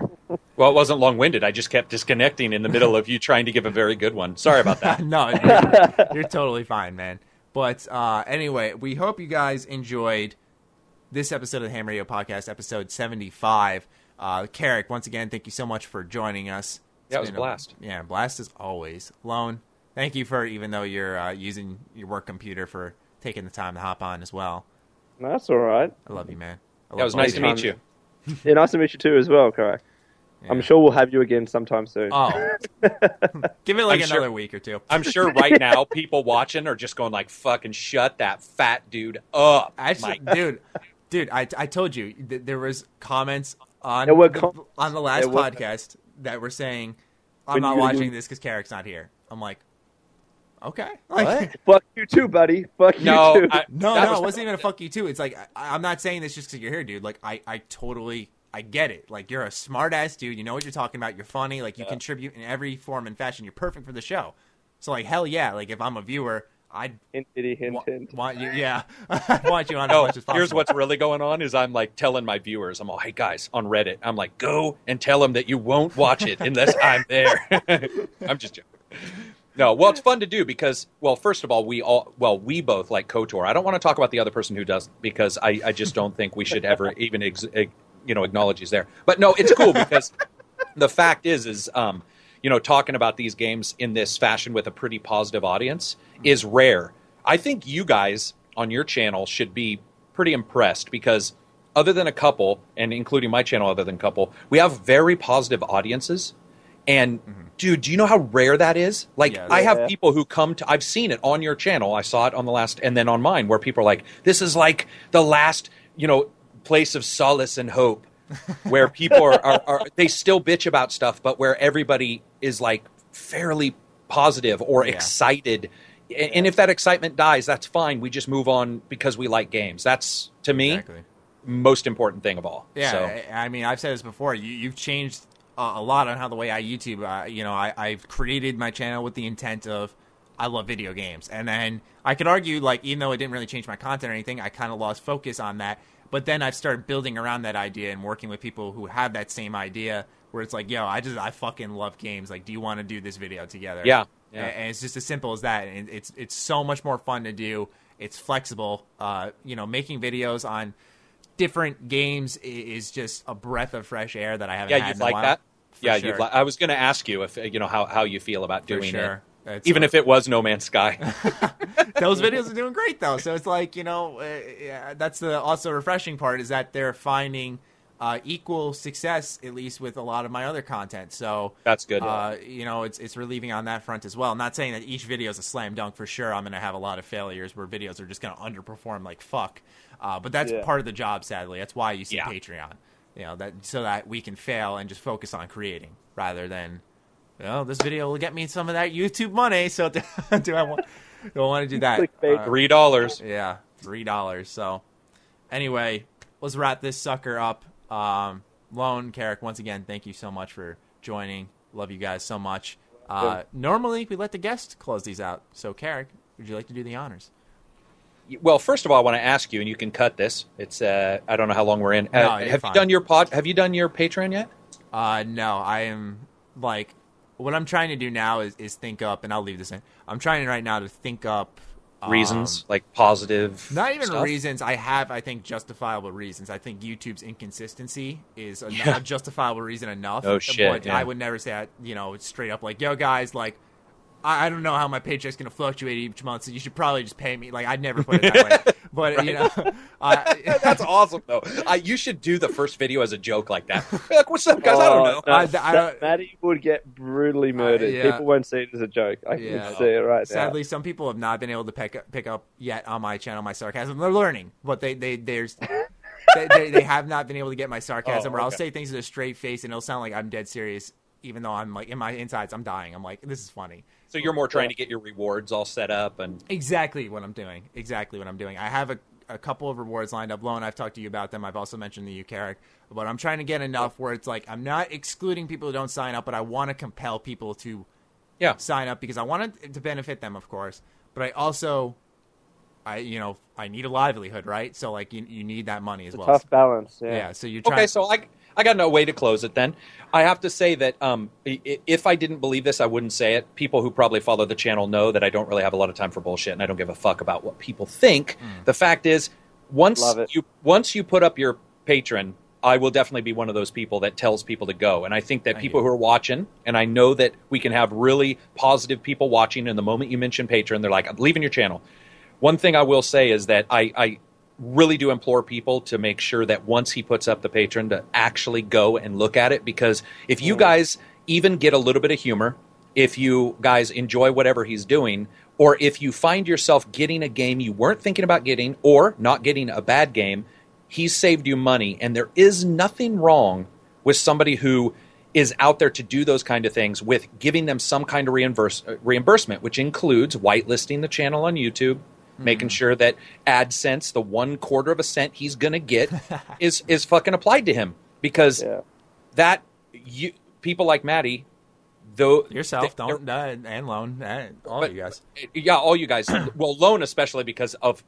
Well, it wasn't long-winded. I just kept disconnecting in the middle of you trying to give a very good one. Sorry about that. No, you're totally fine, man. But anyway, we hope you guys enjoyed this episode of the Ham Radio Podcast, episode 75. Carrick, once again, thank you so much for joining us. That was a blast. Yeah, blast as always. Lone, thank you for, even though you're using your work computer, for taking the time to hop on as well. No, that's all right. I love you, man. That was nice to meet you. Yeah, nice to meet you too as well, Correct. Yeah. I'm sure we'll have you again sometime soon. Oh, give it like another week or two. I'm sure right now people watching are just going like, fucking shut that fat dude up. Actually, dude, I told you there was comments on the last podcast that were saying, I'm not watching this because Carrick's not here. I'm like, okay. Like, fuck you too, buddy. Fuck you too. No, it wasn't even a fuck you too. It's like, I'm not saying this just because you're here, dude. Like, I totally, I get it. Like, you're a smart-ass dude. You know what you're talking about. You're funny. Like, you contribute in every form and fashion. You're perfect for the show. So, like, hell yeah. Like, if I'm a viewer, I'd want you. Yeah, I want you on as much as possible. Here's what's really going on is I'm like telling my viewers, I'm all, hey guys, on Reddit, I'm like, go and tell them that you won't watch it unless I'm there. I'm just joking. No, well, it's fun to do because, well, first of all, we both like KOTOR. I don't want to talk about the other person who doesn't because I just don't think we should ever even acknowledge he's there. But no, it's cool because the fact is you know, talking about these games in this fashion with a pretty positive audience is rare. I think you guys on your channel should be pretty impressed because other than a couple, and including my channel other than a couple, we have very positive audiences. And, dude, do you know how rare that is? Like, yeah, I have people who come to – I've seen it on your channel. I saw it on the last – and then on mine where people are like, this is like the last, you know, place of solace and hope. Where people are they still bitch about stuff, but where everybody is like fairly positive or excited. And if that excitement dies, that's fine. We just move on because we like games. That's, to me, most important thing of all. Yeah, so. I mean, I've said this before. You've changed a lot on how the way I YouTube. You know, I've created my channel with the intent of I love video games. And then I could argue, like, even though it didn't really change my content or anything, I kind of lost focus on that. But then I've started building around that idea and working with people who have that same idea where it's like, yo, I fucking love games. Like, do you want to do this video together? Yeah. And it's just as simple as that. And it's so much more fun to do. It's flexible. You know, making videos on different games is just a breath of fresh air that I haven't had in a while. That? Yeah, sure. You'd like that? Yeah, I was going to ask you if you know how you feel about doing it. It's even if it was No Man's Sky. Those videos are doing great, though. So it's like, you know, that's the also refreshing part is that they're finding equal success, at least with a lot of my other content. So that's good. You know, it's relieving on that front as well. I'm not saying that each video is a slam dunk for sure. I'm going to have a lot of failures where videos are just going to underperform like fuck. But that's part of the job, sadly. That's why you see Patreon, you know, that so that we can fail and just focus on creating rather than... Well, this video will get me some of that YouTube money, so do I want to do that? $3. Yeah, $3. So anyway, let's wrap this sucker up. Lone, Carrick, once again, thank you so much for joining. Love you guys so much. Normally, we let the guests close these out. So, Carrick, would you like to do the honors? Well, first of all, I want to ask you, and you can cut this. It's I don't know how long we're in. No, have fine. You done your Have you done your Patreon yet? No, I am like. What I'm trying to do now is think up, and I'll leave this in. I'm trying right now to think up reasons, like positive. Not even stuff. Reasons. I think justifiable reasons. I think YouTube's inconsistency is a justifiable reason enough. Oh shit! But I would never say that, you know, straight up like, yo guys, like I don't know how my paycheck's going to fluctuate each month, so you should probably just pay me. Like, I'd never put it that way. But, right? You know. That's awesome, though. You should do the first video as a joke like that. Like, what's up, guys? I don't know. Maddie would get brutally murdered. Yeah. People won't see it as a joke. I can see it right now. Sadly, some people have not been able to pick up yet on my channel my sarcasm. They're learning, but there's... they have not been able to get my sarcasm, or I'll say things with a straight face, and it'll sound like I'm dead serious, even though I'm like in my insides, I'm dying. I'm like, this is funny. So you're more trying to get your rewards all set up, and exactly what I'm doing. I have a couple of rewards lined up. Lone, I've talked to you about them. I've also mentioned the Eucharic, but I'm trying to get enough where it's like I'm not excluding people who don't sign up, but I want to compel people to sign up because I want it to benefit them, of course, but I also. I need a livelihood, right? So, like, you need that money as well. Tough balance, yeah. So you're trying... Okay, so I got no way to close it then. I have to say that if I didn't believe this, I wouldn't say it. People who probably follow the channel know that I don't really have a lot of time for bullshit, and I don't give a fuck about what people think. The fact is, once you put up your Patreon, I will definitely be one of those people that tells people to go. And I think that people who are watching, and I know that we can have really positive people watching, and the moment you mention Patreon, they're like, I'm leaving your channel. One thing I will say is that I really do implore people to make sure that once he puts up the Patreon to actually go and look at it, because if you guys even get a little bit of humor, if you guys enjoy whatever he's doing, or if you find yourself getting a game you weren't thinking about getting or not getting a bad game, he's saved you money. And there is nothing wrong with somebody who is out there to do those kind of things with giving them some kind of reimbursement, which includes whitelisting the channel on YouTube, making sure that AdSense, the 1/4 of a cent he's going to get, is fucking applied to him. Because people like Maddie, though yourself, and Lone, you guys. Yeah, all you guys. Well, Lone especially because of,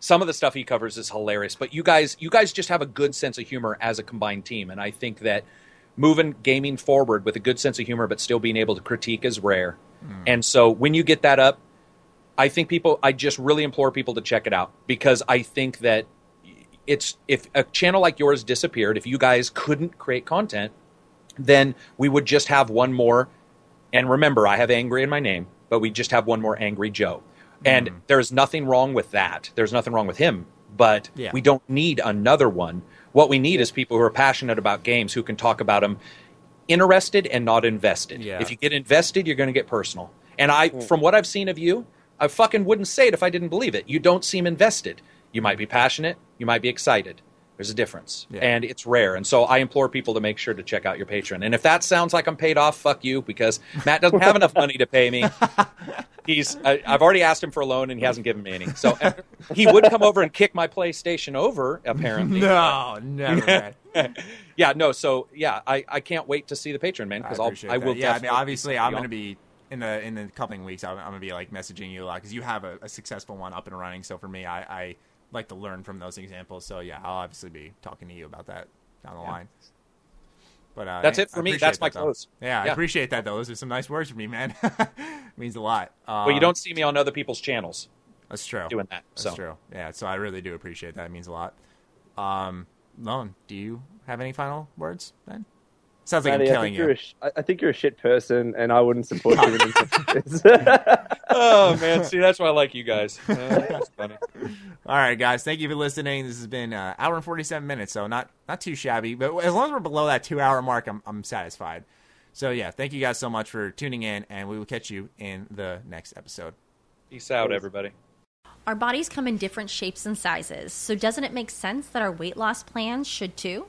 some of the stuff he covers is hilarious. But you guys just have a good sense of humor as a combined team. And I think that moving gaming forward with a good sense of humor but still being able to critique is rare. And so when you get that up, I think I just really implore people to check it out, because I think that if a channel like yours disappeared, if you guys couldn't create content, then we would just have one more. And remember, I have angry in my name, but we just have one more angry Joe. And there's nothing wrong with that. There's nothing wrong with him, but we don't need another one. What we need is people who are passionate about games, who can talk about them, interested and not invested. Yeah. If you get invested, you're going to get personal. And from what I've seen of you, I fucking wouldn't say it if I didn't believe it. You don't seem invested. You might be passionate. You might be excited. There's a difference. Yeah. And it's rare. And so I implore people to make sure to check out your Patreon. And if that sounds like I'm paid off, fuck you, because Matt doesn't have enough money to pay me. I've already asked him for a loan, and he hasn't given me any. So he would come over and kick my PlayStation over, apparently. No, never, man. I can't wait to see the Patreon, man, because I will. Yeah, I mean, obviously I'm going to be... In the coming weeks, I'm going to be like messaging you a lot because you have a successful one up and running. So for me, I like to learn from those examples. So yeah, I'll obviously be talking to you about that down the line. But that's it for me. That's my close. Yeah, I appreciate that though. Those are some nice words for me, man. It means a lot. Well, you don't see me on other people's channels. That's true. Doing that. That's true. Yeah. So I really do appreciate that. It means a lot. Lone, do you have any final words then? Sounds like Maddie, I'm killing you. I think you're a shit person, and I wouldn't support you. Oh, man. See, that's why I like you guys. That's funny. All right, guys. Thank you for listening. This has been an hour and 47 minutes, so not too shabby. But as long as we're below that 2-hour mark, I'm satisfied. So, yeah, thank you guys so much for tuning in, and we will catch you in the next episode. Peace out, everybody. Our bodies come in different shapes and sizes, so doesn't it make sense that our weight loss plans should, too?